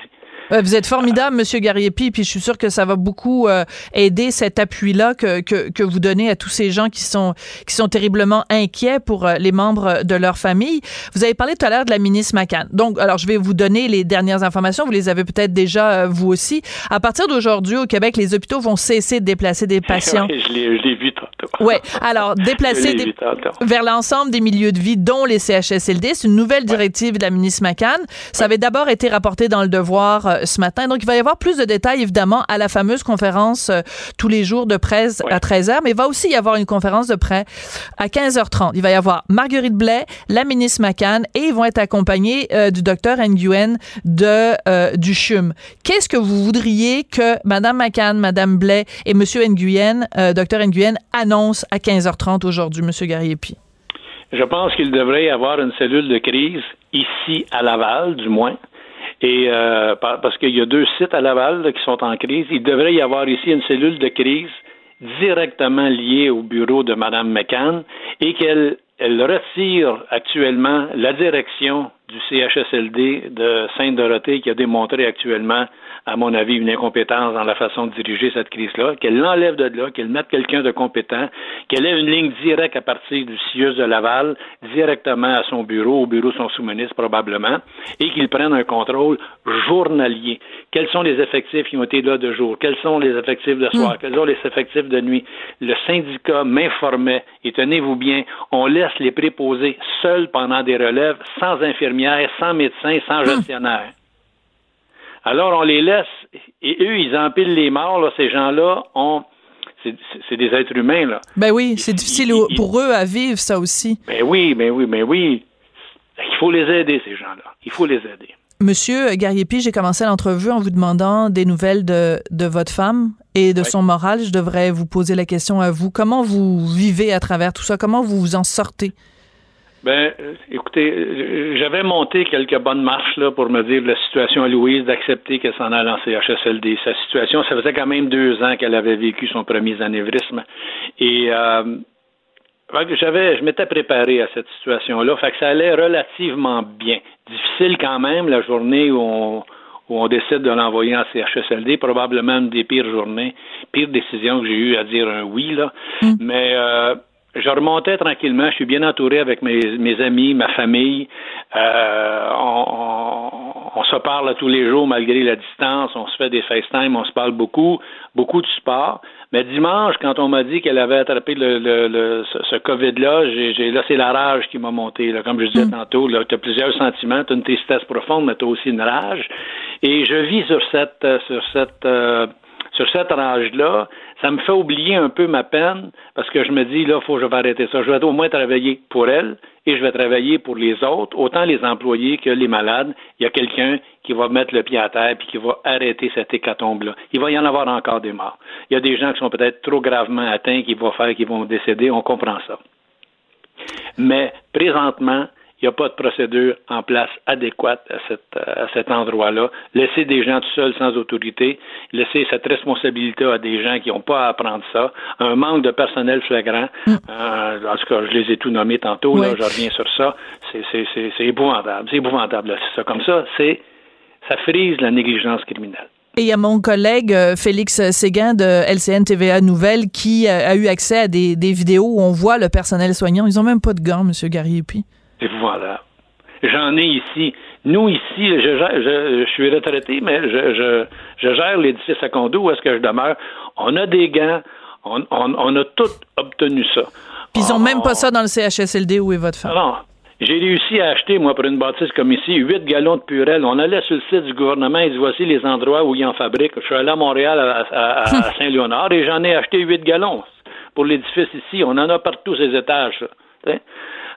Vous êtes formidable, Monsieur Gariépy, puis je suis sûre que ça va beaucoup euh, aider cet appui-là que, que que vous donnez à tous ces gens qui sont qui sont terriblement inquiets pour euh, les membres de leur famille. Vous avez parlé tout à l'heure de la ministre McCann. Donc, alors je vais vous donner les dernières informations. Vous les avez peut-être déjà euh, vous aussi. À partir d'aujourd'hui au Québec, les hôpitaux vont cesser de déplacer des patients. Oui, je l'ai, je l'ai vu tantôt. Oui. Alors déplacer des, vers l'ensemble des milieux de vie, dont les C H S L D. C'est une nouvelle directive ouais. de la ministre McCann. Ça ouais. avait d'abord été rapporté dans Le Devoir. Euh, ce matin. Donc, il va y avoir plus de détails, évidemment, à la fameuse conférence euh, tous les jours de presse ouais. à treize heures, mais il va aussi y avoir une conférence de presse à quinze heures trente. Il va y avoir Marguerite Blais, la ministre McCann, et ils vont être accompagnés euh, du docteur Nguyen de, euh, du C H U M. Qu'est-ce que vous voudriez que Mme McCann, Mme Blais et M. Nguyen, euh, docteur Nguyen, annoncent à quinze heures trente aujourd'hui, M. Gariépy? Je pense qu'il devrait y avoir une cellule de crise ici, à Laval, du moins, Et euh, parce qu'il y a deux sites à Laval là, qui sont en crise. Il devrait y avoir ici une cellule de crise directement liée au bureau de Mme McCann et qu'elle elle retire actuellement la direction du C H S L D de Sainte-Dorothée qui a démontré actuellement, à mon avis, une incompétence dans la façon de diriger cette crise-là, qu'elle l'enlève de là, qu'elle mette quelqu'un de compétent, qu'elle ait une ligne directe à partir du C I U S S S de Laval, directement à son bureau, au bureau de son sous-ministre probablement, et qu'il prenne un contrôle journalier. Quels sont les effectifs qui ont été là de jour? Quels sont les effectifs de soir? Mmh. Quels sont les effectifs de nuit? Le syndicat m'informait, et tenez-vous bien, on laisse les préposés seuls pendant des relèves, sans infirmières, sans médecins, sans gestionnaires. Mmh. Alors, on les laisse, et eux, ils empilent les morts, là, ces gens-là, on, c'est, c'est des êtres humains, là. Ben oui, c'est ils, difficile ils, pour ils, eux à vivre, ça aussi. Ben oui, ben oui, ben oui. Il faut les aider, ces gens-là. Il faut les aider. Monsieur Gariépy, j'ai commencé l'entrevue en vous demandant des nouvelles de, de votre femme et de oui. son moral. Je devrais vous poser la question à vous. Comment vous vivez à travers tout ça? Comment vous vous en sortez? Ben, écoutez, j'avais monté quelques bonnes marches là pour me dire la situation à Louise, d'accepter qu'elle s'en allait en C H S L D. Sa situation, ça faisait quand même deux ans qu'elle avait vécu son premier anévrisme. Et euh, j'avais, je m'étais préparé à cette situation-là. Fait que ça allait relativement bien. Difficile quand même la journée où on, où on décide de l'envoyer en C H S L D. Probablement une des pires journées, pire décision que j'ai eu à dire un oui là. Mm. Mais euh, je remontais tranquillement. Je suis bien entouré avec mes, mes amis, ma famille. Euh, on, on, on se parle tous les jours malgré la distance. On se fait des FaceTime. On se parle beaucoup. Beaucoup de sport. Mais dimanche, quand on m'a dit qu'elle avait attrapé le, le, le, ce, ce COVID-là, j'ai, j'ai, là, c'est la rage qui m'a monté. Là, comme je disais mm. tantôt, tu as plusieurs sentiments. Tu as une tristesse profonde, mais tu as aussi une rage. Et je vis sur cette... Sur cette euh, Sur cette rage-là, ça me fait oublier un peu ma peine parce que je me dis, là, faut que je vais arrêter ça. Je vais au moins travailler pour elle et je vais travailler pour les autres, autant les employés que les malades. Il y a quelqu'un qui va mettre le pied à terre puis qui va arrêter cette hécatombe-là. Il va y en avoir encore des morts. Il y a des gens qui sont peut-être trop gravement atteints, qui vont faire, qui vont décéder. On comprend ça. Mais présentement, il n'y a pas de procédure en place adéquate à, cette, à cet endroit-là. Laisser des gens tout seuls sans autorité, laisser cette responsabilité à des gens qui n'ont pas à apprendre ça, un manque de personnel flagrant, mm. euh, en tout cas, je les ai tout nommés tantôt, oui. là, je reviens sur ça, c'est, c'est, c'est, c'est épouvantable, c'est épouvantable, là, c'est ça comme ça, c'est, ça frise la négligence criminelle. Et il y a mon collègue euh, Félix Séguin de L C N T V A Nouvelle qui euh, a eu accès à des, des vidéos où on voit le personnel soignant, ils n'ont même pas de gants, M. Gariépy. Voilà. J'en ai ici. Nous, ici, je, gère, je, je suis retraité, mais je, je, je gère l'édifice à condo où est-ce que je demeure. On a des gants. On, on, on a tous obtenu ça. Puis ils n'ont même pas ça dans le C H S L D où est votre femme. Non. J'ai réussi à acheter, moi, pour une bâtisse comme ici, huit gallons de Purel. On allait sur le site du gouvernement et voici les endroits où ils en fabriquent. Je suis allé à Montréal, à, à, à Saint-Léonard, et j'en ai acheté huit gallons pour l'édifice ici. On en a partout ces étages.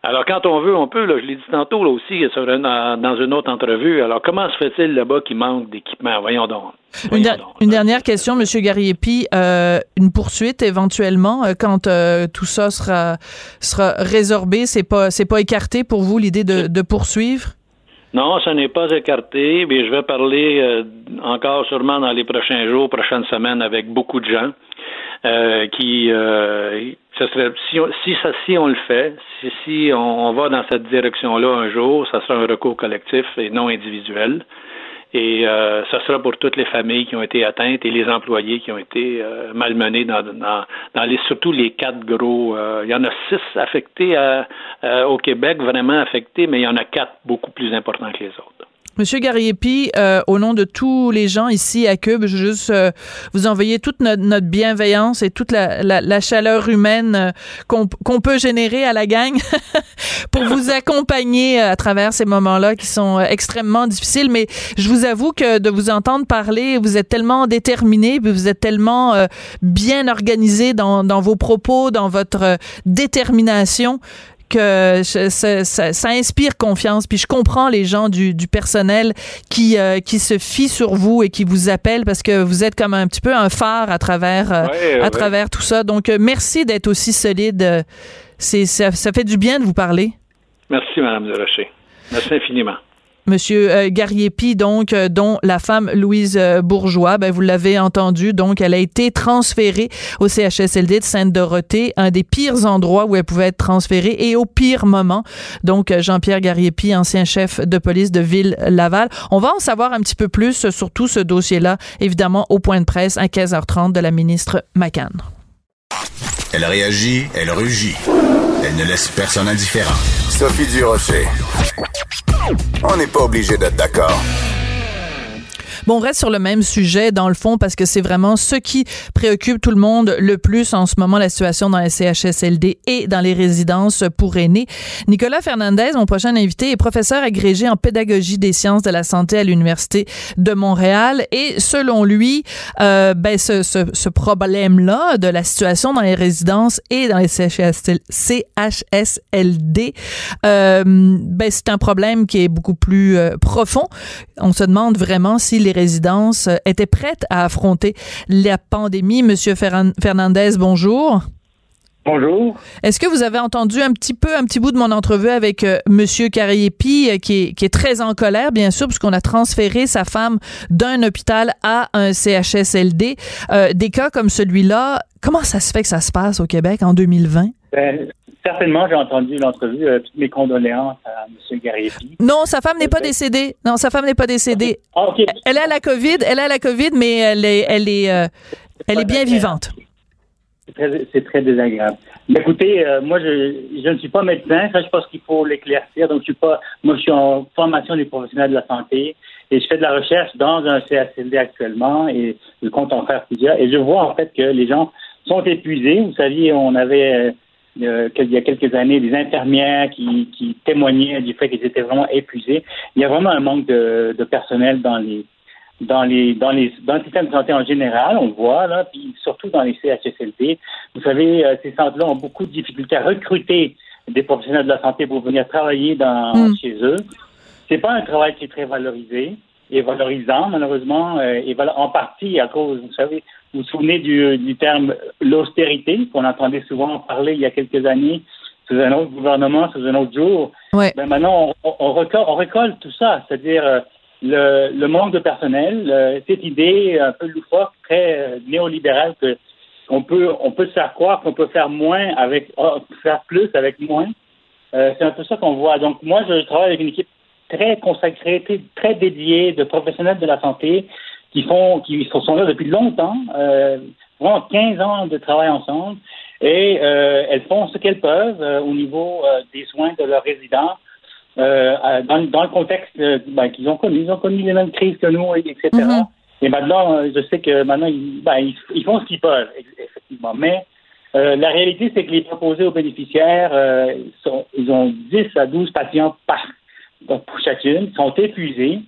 Alors, quand on veut, on peut. Là, je l'ai dit tantôt là, aussi sur une, dans une autre entrevue. Alors, comment se fait-il là-bas qu'il manque d'équipement? Voyons donc. Voyons une, der- donc. Une dernière question, M. Gariépy. Euh, une poursuite éventuellement quand euh, tout ça sera, sera résorbé? C'est pas, c'est pas écarté pour vous l'idée de, de poursuivre? Non, ce n'est pas écarté. Mais je vais parler euh, encore sûrement dans les prochains jours, prochaines semaines avec beaucoup de gens euh, qui... Euh, Ce serait, si, on, si, ça, si on le fait, si, si on, on va dans cette direction-là un jour, ça sera un recours collectif et non individuel. Et euh, ça sera pour toutes les familles qui ont été atteintes et les employés qui ont été euh, malmenés dans, dans, dans les, surtout les quatre gros. Euh, il y en a six affectés à, à, au Québec, vraiment affectés, mais il y en a quatre beaucoup plus importants que les autres. Monsieur Gariépy, euh, au nom de tous les gens ici à Cube, je veux juste euh, vous envoyer toute notre, notre bienveillance et toute la, la, la chaleur humaine euh, qu'on, qu'on peut générer à la gang pour vous accompagner à travers ces moments-là qui sont extrêmement difficiles. Mais je vous avoue que de vous entendre parler, vous êtes tellement déterminé, puis vous êtes tellement euh, bien organisé dans, dans vos propos, dans votre euh, détermination. Que ça, ça, ça inspire confiance. Puis je comprends les gens du, du personnel qui, euh, qui se fient sur vous et qui vous appellent parce que vous êtes comme un petit peu un phare à travers, euh, ouais, à ouais. travers tout ça. Donc, euh, merci d'être aussi solide. C'est, ça, ça fait du bien de vous parler. Merci, Mme Durocher. Merci infiniment. Monsieur euh, Gariépy, donc, euh, dont la femme Louise euh, Bourgeois, ben, vous l'avez entendu, donc, elle a été transférée au C H S L D de Sainte-Dorothée, un des pires endroits où elle pouvait être transférée et au pire moment. Donc, euh, Jean-Pierre Gariépy, ancien chef de police de Ville-Laval. On va en savoir un petit peu plus sur tout ce dossier-là, évidemment, au point de presse à quinze heures trente de la ministre McCann. Elle réagit, elle rugit. Elle ne laisse personne indifférent. Sophie Durocher. On n'est pas obligé d'être d'accord. Bon, on reste sur le même sujet, dans le fond, parce que c'est vraiment ce qui préoccupe tout le monde le plus en ce moment, la situation dans les C H S L D et dans les résidences pour aînés. Nicolas Fernandez, mon prochain invité, est professeur agrégé en pédagogie des sciences de la santé à l'Université de Montréal. Et selon lui, euh, ben, ce, ce, ce problème-là de la situation dans les résidences et dans les C H S L D, euh, ben, c'est un problème qui est beaucoup plus euh, profond. On se demande vraiment si les résidences étaient prêtes à affronter la pandémie. Monsieur Fernandez, bonjour. Bonjour. Est-ce que vous avez entendu un petit peu, un petit bout de mon entrevue avec euh, Monsieur Gariépy, euh, qui est, qui est très en colère, bien sûr, puisqu'on a transféré sa femme d'un hôpital à un C H S L D. Euh, des cas comme celui-là, comment ça se fait que ça se passe au Québec en deux mille vingt? Euh, certainement, j'ai entendu l'entrevue. Euh, toutes mes condoléances à M. Gariépy. Non, sa femme n'est pas décédée. Non, sa femme n'est pas décédée. Ah, okay. Elle a la COVID, elle a la COVID, mais elle est, elle est, euh, elle est bien vivante. C'est très, c'est très désagréable. Mais écoutez, euh, moi, je, je ne suis pas médecin. Ça, je pense qu'il faut l'éclaircir. Donc, je suis pas. Moi, je suis en formation des professionnels de la santé et je fais de la recherche dans un C H S L D actuellement et je compte en faire plusieurs. Et je vois en fait que les gens sont épuisés. Vous saviez, on avait. Euh, Euh, qu'il y a quelques années, des infirmières qui, qui témoignaient du fait qu'ils étaient vraiment épuisés. Il y a vraiment un manque de, de personnel dans les dans les dans les dans le système de santé en général, on le voit là, puis surtout dans les C H S L D. Vous savez, euh, ces centres-là ont beaucoup de difficultés à recruter des professionnels de la santé pour venir travailler dans mmh. chez eux. C'est pas un travail qui est très valorisé et valorisant malheureusement, euh, et valo- en partie à cause, vous savez. Vous vous souvenez du, du terme l'austérité qu'on entendait souvent parler il y a quelques années sous un autre gouvernement, sous un autre jour. Ouais. Ben maintenant, on, on, recolle, on recolle tout ça, c'est-à-dire euh, le, le manque de personnel, euh, cette idée un peu loufoque, très euh, néolibérale, que on peut, on peut se faire croire qu'on peut faire moins avec, oh, faire plus avec moins. Euh, c'est un peu ça qu'on voit. Donc moi, je travaille avec une équipe très consacrée, très dédiée de professionnels de la santé. Qui font, qui sont là depuis longtemps, euh, vraiment quinze ans de travail ensemble, et euh, elles font ce qu'elles peuvent euh, au niveau euh, des soins de leurs résidents, euh, dans, dans le contexte euh, ben, qu'ils ont connu. Ils ont connu les mêmes crises que nous, et cetera. Mm-hmm. Et maintenant, je sais que maintenant, ils, ben, ils, ils font ce qu'ils peuvent, effectivement. Mais Euh, la réalité, c'est que les proposés aux bénéficiaires, euh, sont, ils ont dix à douze patients par donc pour chacune, ils sont épuisés.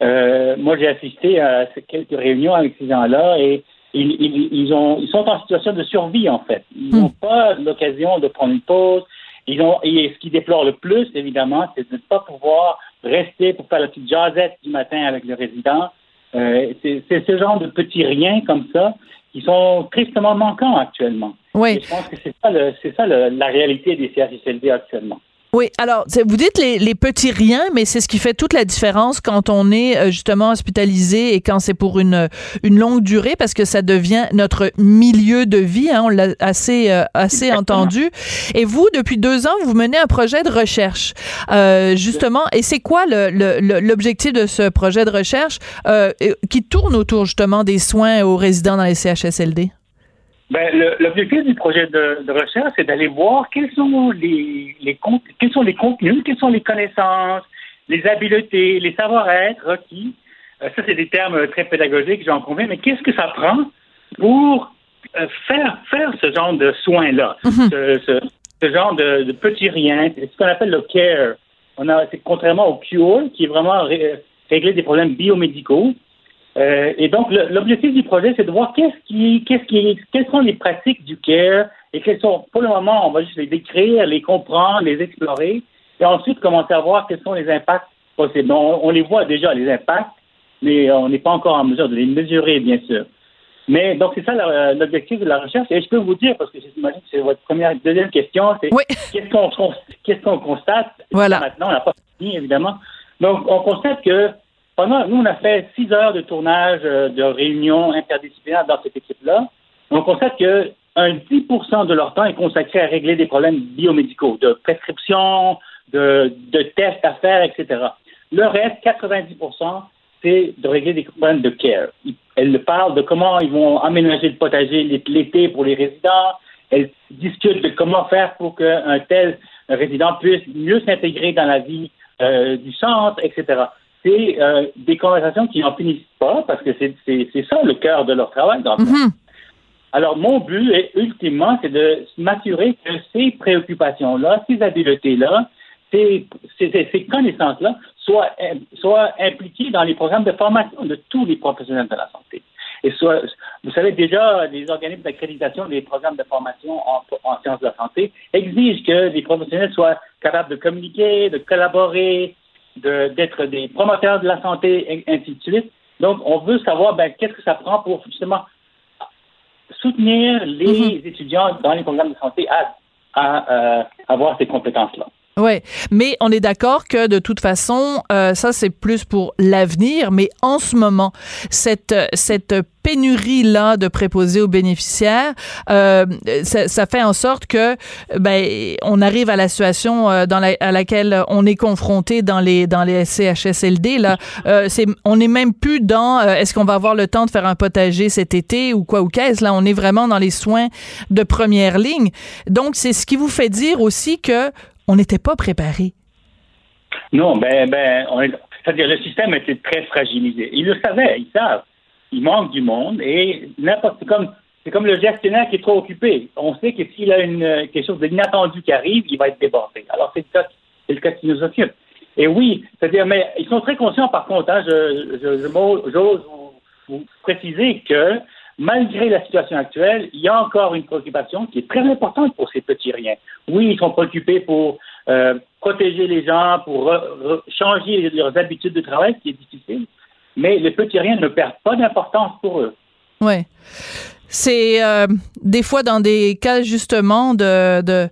Euh, moi, j'ai assisté à quelques réunions avec ces gens-là et ils, ils, ils, ont, ils sont en situation de survie, en fait. Ils n'ont mm. pas l'occasion de prendre une pause. Ils ont, et ce qu'ils déplorent le plus, évidemment, c'est de ne pas pouvoir rester pour faire la petite jasette du matin avec le résident. Euh, c'est, c'est ce genre de petits riens comme ça qui sont tristement manquants actuellement. Oui. Et je pense que c'est ça, le, c'est ça le, la réalité des C H S L D actuellement. Oui, alors, vous dites les, les petits riens, mais c'est ce qui fait toute la différence quand on est justement hospitalisé et quand c'est pour une, une longue durée, parce que ça devient notre milieu de vie, hein, on l'a assez, euh, assez Exactement. entendu. Et vous, depuis deux ans, vous menez un projet de recherche, euh, justement, et c'est quoi le, le, l'objectif de ce projet de recherche euh, qui tourne autour justement des soins aux résidents dans les C H S L D? Ben, le, l'objectif du projet de, de recherche, c'est d'aller voir quels sont les, les, quels sont les contenus, quelles sont les connaissances, les habiletés, les savoir-être requis. Euh, ça, c'est des termes très pédagogiques, j'en conviens, mais qu'est-ce que ça prend pour euh, faire, faire ce genre de soins-là, mm-hmm. ce, ce, ce genre de, de petit rien, c'est ce qu'on appelle le care. On a, c'est contrairement au cure, qui est vraiment ré, régler des problèmes biomédicaux. Euh, et donc, le, l'objectif du projet, c'est de voir qu'est-ce qui, qu'est-ce qui, quelles sont les pratiques du care et quelles sont, pour le moment, on va juste les décrire, les comprendre, les explorer, et ensuite commencer à voir quels sont les impacts possibles. On, on les voit déjà, les impacts, mais on n'est pas encore en mesure de les mesurer, bien sûr. Mais donc, c'est ça la, l'objectif de la recherche. Et je peux vous dire, parce que j'imagine que c'est votre première, deuxième question, c'est oui. qu'est-ce, qu'on, qu'on, qu'est-ce qu'on constate voilà. maintenant, on n'a pas fini, évidemment. Donc, on constate que Pendant, nous, on a fait six heures de tournage euh, de réunions interdisciplinaires dans cette équipe-là. On constate que un dix pour cent de leur temps est consacré à régler des problèmes biomédicaux, de prescription, de, de tests à faire, et cetera. Le reste, quatre-vingt-dix pour cent, c'est de régler des problèmes de care. Elles parlent de comment ils vont aménager le potager l'été pour les résidents. Elles discutent de comment faire pour qu'un tel résident puisse mieux s'intégrer dans la vie euh, du centre, et cetera. C'est euh, des conversations qui n'en finissent pas, parce que c'est, c'est, c'est ça le cœur de leur travail. Dans mm-hmm. Alors, mon but, est, ultimement, c'est de m'assurer que ces préoccupations-là, ces habiletés-là, ces, ces, ces connaissances-là soient, soient impliquées dans les programmes de formation de tous les professionnels de la santé. Et soit, vous savez déjà, les organismes d'accréditation des programmes de formation en, en sciences de la santé exigent que les professionnels soient capables de communiquer, de collaborer, De, d'être des promoteurs de la santé, ainsi de suite. Donc, on veut savoir ben, qu'est-ce que ça prend pour justement soutenir les mm-hmm. étudiants dans les programmes de santé à, à euh, avoir ces compétences-là. Oui, mais on est d'accord que de toute façon, euh, ça c'est plus pour l'avenir, mais en ce moment, cette cette pénurie-là de préposés aux bénéficiaires, euh, ça, ça fait en sorte que ben on arrive à la situation euh, dans la, à laquelle on est confronté dans les dans les C H S L D là. Euh, c'est on n'est même plus dans euh, est-ce qu'on va avoir le temps de faire un potager cet été ou quoi ou qu'est-ce là. On est vraiment dans les soins de première ligne. Donc c'est ce qui vous fait dire aussi que on n'était pas préparé. Non, ben, ben, on est, c'est-à-dire le système était très fragilisé. Ils le savaient, ils savent. Il manque du monde et n'importe comme c'est comme le gestionnaire qui est trop occupé. On sait que s'il a une quelque chose d'inattendu qui arrive, il va être débordé. Alors c'est le cas, c'est le cas qui nous occupe. Et oui, c'est-à-dire, mais ils sont très conscients par contre. Hein, je, je, je, j'ose vous, vous préciser que malgré la situation actuelle, il y a encore une préoccupation qui est très importante pour ces petits riens. Oui, ils sont préoccupés pour euh, protéger les gens, pour re- re- changer leurs habitudes de travail, ce qui est difficile, mais les petits riens ne perdent pas d'importance pour eux. Oui. C'est euh, des fois dans des cas justement de... de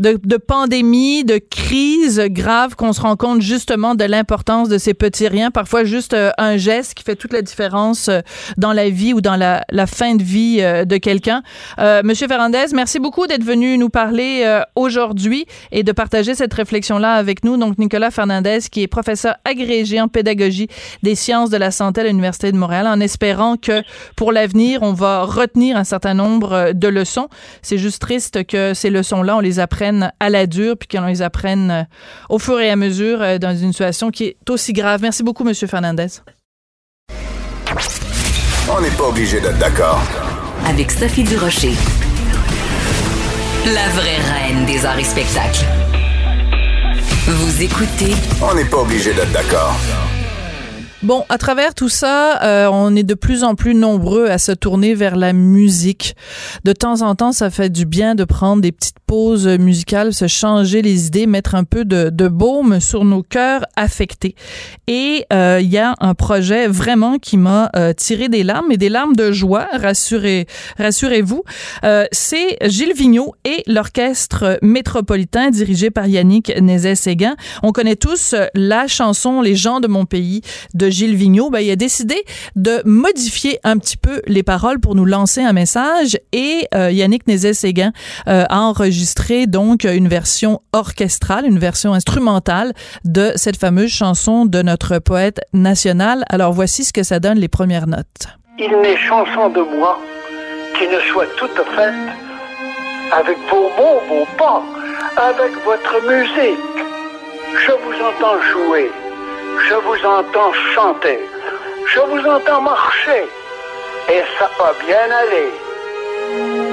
De, de pandémie, de crise grave qu'on se rend compte justement de l'importance de ces petits riens, parfois juste euh, un geste qui fait toute la différence euh, dans la vie ou dans la, la fin de vie euh, de quelqu'un. Euh, Monsieur Fernandez, merci beaucoup d'être venu nous parler euh, aujourd'hui et de partager cette réflexion-là avec nous. Donc Nicolas Fernandez, qui est professeur agrégé en pédagogie des sciences de la santé à l'Université de Montréal, en espérant que pour l'avenir, on va retenir un certain nombre de leçons. C'est juste triste que ces leçons-là, on les apprenne à la dure, puis qu'on les apprenne au fur et à mesure dans une situation qui est aussi grave. Merci beaucoup, M. Fernandez. On n'est pas obligé d'être d'accord. Avec Sophie Durocher. La vraie reine des arts et spectacles. Vous écoutez. On n'est pas obligé d'être d'accord. Bon, à travers tout ça, euh, on est de plus en plus nombreux à se tourner vers la musique. De temps en temps, ça fait du bien de prendre des petites pauses musicales, se changer les idées, mettre un peu de, de baume sur nos cœurs affectés. Et il euh, y a un projet vraiment qui m'a euh, tiré des larmes, et des larmes de joie, rassurez, rassurez-vous. Euh, c'est Gilles Vigneault et l'Orchestre métropolitain dirigé par Yannick Nézet-Séguin. On connaît tous la chanson « Les gens de mon pays » de Gilles Vigneault. Ben, il a décidé de modifier un petit peu les paroles pour nous lancer un message, et euh, Yannick Nézet-Séguin euh, a enregistré donc une version orchestrale, une version instrumentale de cette fameuse chanson de notre poète national. Alors voici ce que ça donne, les premières notes. Il n'est chanson de moi qui ne soit toute faite avec vos mots, vos pas, avec votre musique. Je vous entends jouer. Je vous entends chanter, je vous entends marcher, et ça va bien aller.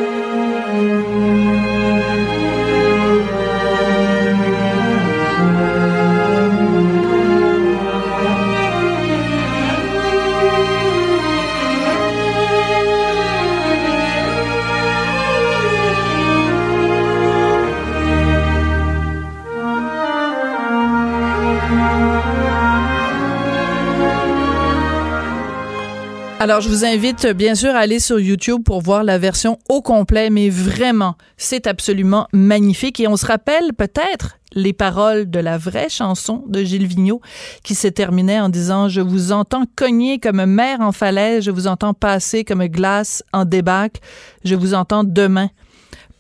Alors, je vous invite, bien sûr, à aller sur YouTube pour voir la version au complet, mais vraiment, c'est absolument magnifique. Et on se rappelle peut-être les paroles de la vraie chanson de Gilles Vigneault qui se terminait en disant « Je vous entends cogner comme mer en falaise, je vous entends passer comme glace en débâcle, je vous entends demain ».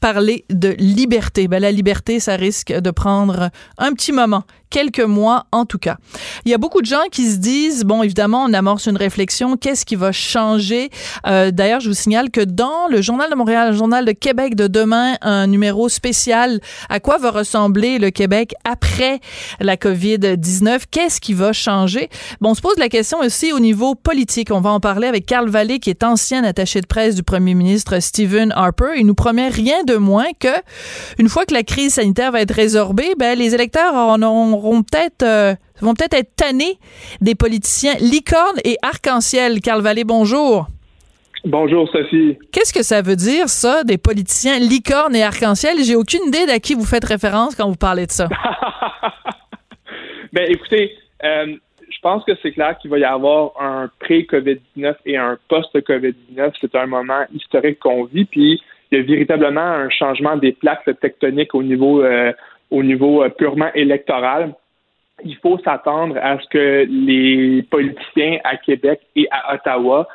Parler de liberté. Ben, la liberté, ça risque de prendre un petit moment, quelques mois en tout cas. Il y a beaucoup de gens qui se disent, bon, évidemment, on amorce une réflexion, qu'est-ce qui va changer? Euh, d'ailleurs, je vous signale que dans le Journal de Montréal, le Journal de Québec de demain, un numéro spécial, à quoi va ressembler le Québec après la covid dix-neuf? Qu'est-ce qui va changer? Bon, on se pose la question aussi au niveau politique. On va en parler avec Carl Vallée, qui est ancien attaché de presse du premier ministre Stephen Harper. Il nous promet rien de moins que, une fois que la crise sanitaire va être résorbée, ben, les électeurs en auront peut-être, euh, vont peut-être être tannés des politiciens licorne et arc-en-ciel. Carl Vallée, bonjour. Bonjour, Sophie. Qu'est-ce que ça veut dire, ça, des politiciens licorne et arc-en-ciel? J'ai aucune idée d'à qui vous faites référence quand vous parlez de ça. Ben, écoutez, euh, je pense que c'est clair qu'il va y avoir un pré-covid dix-neuf et un post-covid dix-neuf. C'est un moment historique qu'on vit, puis il y a véritablement un changement des plaques tectoniques au niveau, euh, au niveau euh, purement électoral. Il faut s'attendre à ce que les politiciens à Québec et à Ottawa,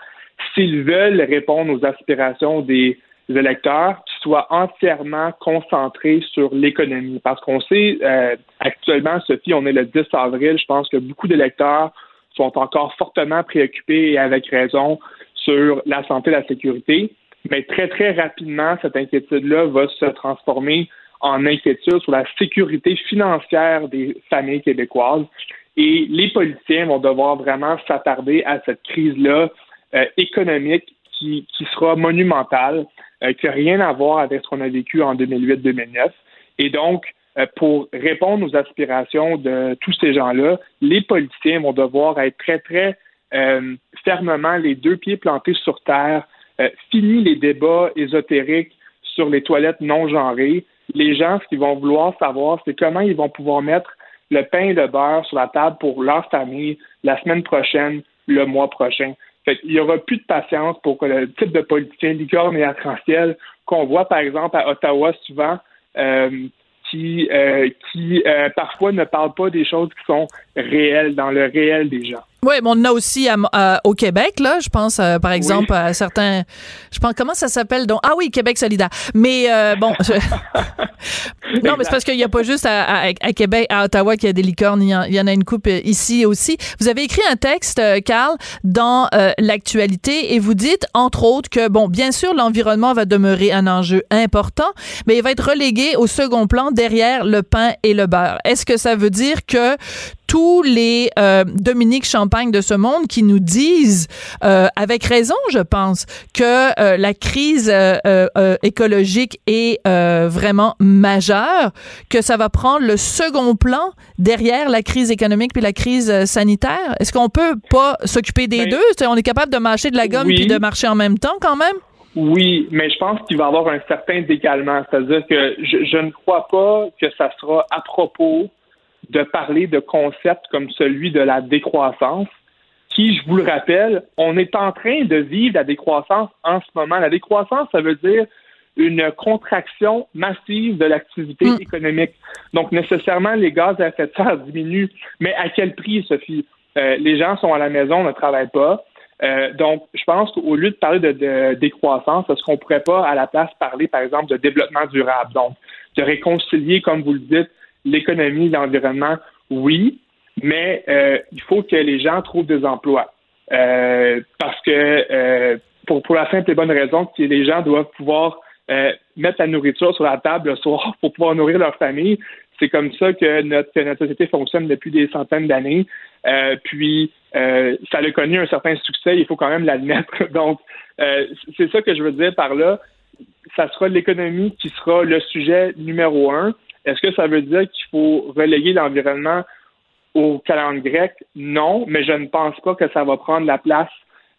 s'ils veulent répondre aux aspirations des électeurs, qu'ils soient entièrement concentrés sur l'économie. Parce qu'on sait, euh, actuellement, Sophie, on est le dix avril, je pense que beaucoup d'électeurs sont encore fortement préoccupés, et avec raison, sur la santé et la sécurité. Mais très, très rapidement, cette inquiétude-là va se transformer en inquiétude sur la sécurité financière des familles québécoises. Et les politiciens vont devoir vraiment s'attarder à cette crise-là euh, économique qui, qui sera monumentale, euh, qui n'a rien à voir avec ce qu'on a vécu en deux mille huit deux mille neuf. Et donc, euh, pour répondre aux aspirations de tous ces gens-là, les politiciens vont devoir être très, très euh, fermement les deux pieds plantés sur terre. Euh, fini les débats ésotériques sur les toilettes non genrées. Les gens, ce qu'ils vont vouloir savoir, c'est comment ils vont pouvoir mettre le pain et le beurre sur la table pour leur famille la semaine prochaine, le mois prochain. Fait qu'il n'y aura plus de patience pour que le type de politicien licorne et arc-en-ciel qu'on voit, par exemple, à Ottawa souvent, euh, qui, euh, qui euh, parfois ne parle pas des choses qui sont réelles, dans le réel des gens. Oui, mais on en a aussi à, à, au Québec, là. Je pense, euh, par exemple, oui. à certains. Je pense, comment ça s'appelle donc? Ah oui, Québec solidaire. Mais euh, bon. Je... non, mais c'est parce qu'il n'y a pas juste à, à, à Québec, à Ottawa, qu'il y a des licornes. Il y en, il y en a une coupe ici aussi. Vous avez écrit un texte, Carl, dans euh, l'actualité, et vous dites, entre autres, que, bon, bien sûr, l'environnement va demeurer un enjeu important, mais il va être relégué au second plan derrière le pain et le beurre. Est-ce que ça veut dire que tous les euh, Dominique Champagne de ce monde qui nous disent, euh, avec raison, je pense, que euh, la crise euh, euh, écologique est euh, vraiment majeure, que ça va prendre le second plan derrière la crise économique puis la crise euh, sanitaire. Est-ce qu'on peut pas s'occuper des ben, deux? C'est, on est capable de mâcher de la gomme oui. puis de marcher en même temps quand même? Oui, mais je pense qu'il va y avoir un certain décalement. C'est-à-dire que je, je ne crois pas que ça sera à propos de parler de concepts comme celui de la décroissance, qui, je vous le rappelle, on est en train de vivre la décroissance en ce moment. La décroissance, ça veut dire une contraction massive de l'activité mmh. économique. Donc, nécessairement, les gaz à effet de serre diminuent. Mais à quel prix, Sophie? Euh, les gens sont à la maison, ne travaillent pas. Euh, donc, je pense qu'au lieu de parler de, de décroissance, est-ce qu'on ne pourrait pas, à la place, parler, par exemple, de développement durable? Donc, de réconcilier, comme vous le dites, l'économie, l'environnement, oui, mais euh, il faut que les gens trouvent des emplois. Euh, parce que, euh, pour, pour la simple et bonne raison que les gens doivent pouvoir euh, mettre la nourriture sur la table le soir pour pouvoir nourrir leur famille. C'est comme ça que notre, que notre société fonctionne depuis des centaines d'années. Euh, puis, euh, ça a connu un certain succès, il faut quand même l'admettre. Donc, euh, c'est ça que je veux dire par là. Ça sera l'économie qui sera le sujet numéro un. Est-ce que ça veut dire qu'il faut relayer l'environnement au calendrier grec? Non, mais je ne pense pas que ça va prendre la place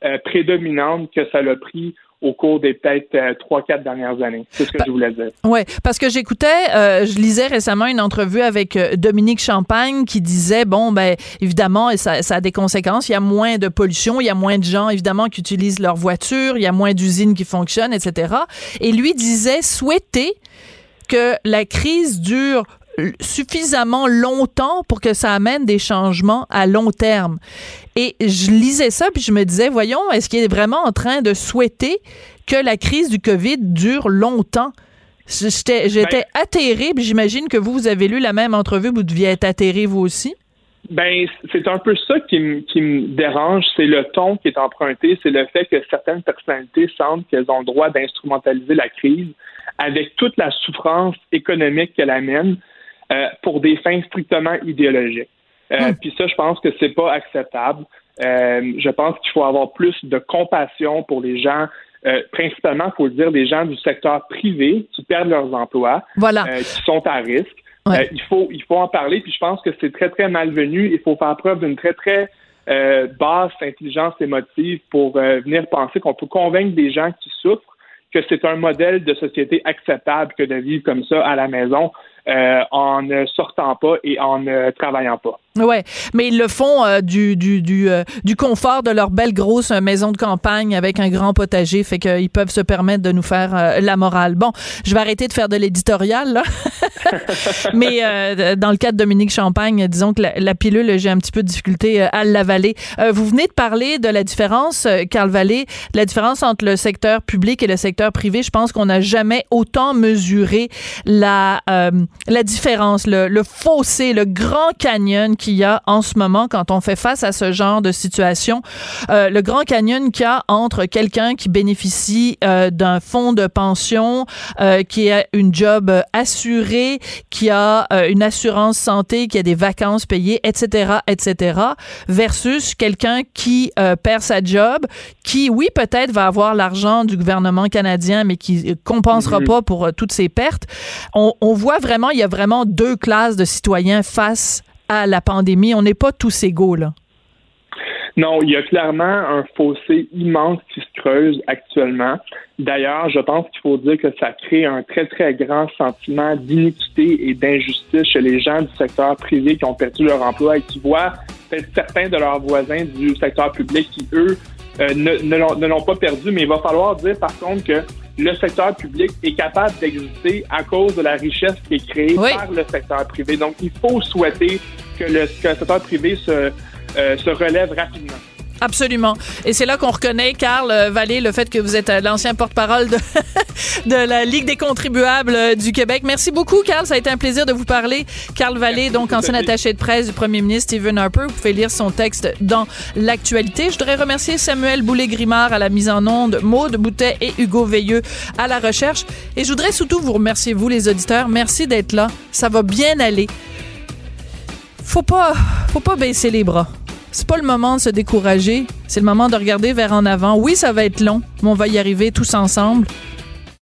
euh, prédominante que ça l'a pris au cours des peut-être trois quatre dernières années. C'est ce que bah, je voulais dire. Oui, parce que j'écoutais, euh, je lisais récemment une entrevue avec Dominique Champagne qui disait, bon, ben évidemment, ça, ça a des conséquences. Il y a moins de pollution, il y a moins de gens, évidemment, qui utilisent leur voiture, il y a moins d'usines qui fonctionnent, et cetera. Et lui disait souhaiter que la crise dure suffisamment longtemps pour que ça amène des changements à long terme. Et je lisais ça, puis je me disais, voyons, est-ce qu'il est vraiment en train de souhaiter que la crise du COVID dure longtemps? J'étais, j'étais ben, atterré, puis j'imagine que vous, vous avez lu la même entrevue, vous deviez être atterré vous aussi. Ben, c'est un peu ça qui me, qui me dérange, c'est le ton qui est emprunté, c'est le fait que certaines personnalités sentent qu'elles ont le droit d'instrumentaliser la crise avec toute la souffrance économique qu'elle amène euh, pour des fins strictement idéologiques. Euh, mmh. Puis ça, je pense que c'est pas acceptable. Euh, je pense qu'il faut avoir plus de compassion pour les gens, euh, principalement, il faut le dire, les gens du secteur privé qui perdent leurs emplois, voilà. euh, qui sont à risque. Ouais. Euh, il faut, il faut en parler, puis je pense que c'est très, très malvenu. Il faut faire preuve d'une très, très euh, basse intelligence émotive pour euh, venir penser qu'on peut convaincre des gens qui souffrent que c'est un modèle de société acceptable que de vivre comme ça à la maison euh, en ne sortant pas et en ne travaillant pas. Ouais, mais ils le font euh, du du du euh, du confort de leur belle grosse maison de campagne avec un grand potager, fait qu'ils peuvent se permettre de nous faire euh, la morale. Bon, je vais arrêter de faire de l'éditorial là. mais euh, dans le cas de Dominique Champagne, disons que la, la pilule, j'ai un petit peu de difficulté à l'avaler. Euh, vous venez de parler de la différence, Carl Vallée, de la différence entre le secteur public et le secteur privé. Je pense qu'on n'a jamais autant mesuré la euh, la différence, le, le fossé, le grand canyon qu'il y a en ce moment quand on fait face à ce genre de situation. Euh, le grand canyon qu'il y a entre quelqu'un qui bénéficie euh, d'un fonds de pension, euh, qui a une job assurée, qui a euh, une assurance santé, qui a des vacances payées, et cetera, et cetera, versus quelqu'un qui euh, perd sa job, qui, oui, peut-être va avoir l'argent du gouvernement canadien, mais qui compensera mmh. pas pour euh, toutes ses pertes. On, on voit vraiment, il y a vraiment deux classes de citoyens face à la pandémie. On n'est pas tous égaux, là. Non, il y a clairement un fossé immense qui se creuse actuellement. D'ailleurs, je pense qu'il faut dire que ça crée un très, très grand sentiment d'iniquité et d'injustice chez les gens du secteur privé qui ont perdu leur emploi et qui voient peut-être certains de leurs voisins du secteur public qui, eux, euh, ne, ne, l'ont, ne l'ont pas perdu. Mais il va falloir dire, par contre, que le secteur public est capable d'exister à cause de la richesse qui est créée oui. par le secteur privé. Donc, il faut souhaiter que le, que le secteur privé se, euh, se relève rapidement. Absolument. Et c'est là qu'on reconnaît, Carl Vallée, le fait que vous êtes l'ancien porte-parole de, de la Ligue des contribuables du Québec. Merci beaucoup, Carl. Ça a été un plaisir de vous parler. Carl Vallée, Merci donc ancien attaché de presse du premier ministre Stephen Harper. Vous pouvez lire son texte dans l'actualité. Je voudrais remercier Samuel Boulay-Grimard à la mise en onde, Maude Boutet et Hugo Veilleux à la recherche. Et je voudrais surtout vous remercier, vous, les auditeurs. Merci d'être là. Ça va bien aller. faut pas, faut pas baisser les bras. C'est pas le moment de se décourager. C'est le moment de regarder vers en avant. Oui, ça va être long, mais on va y arriver tous ensemble.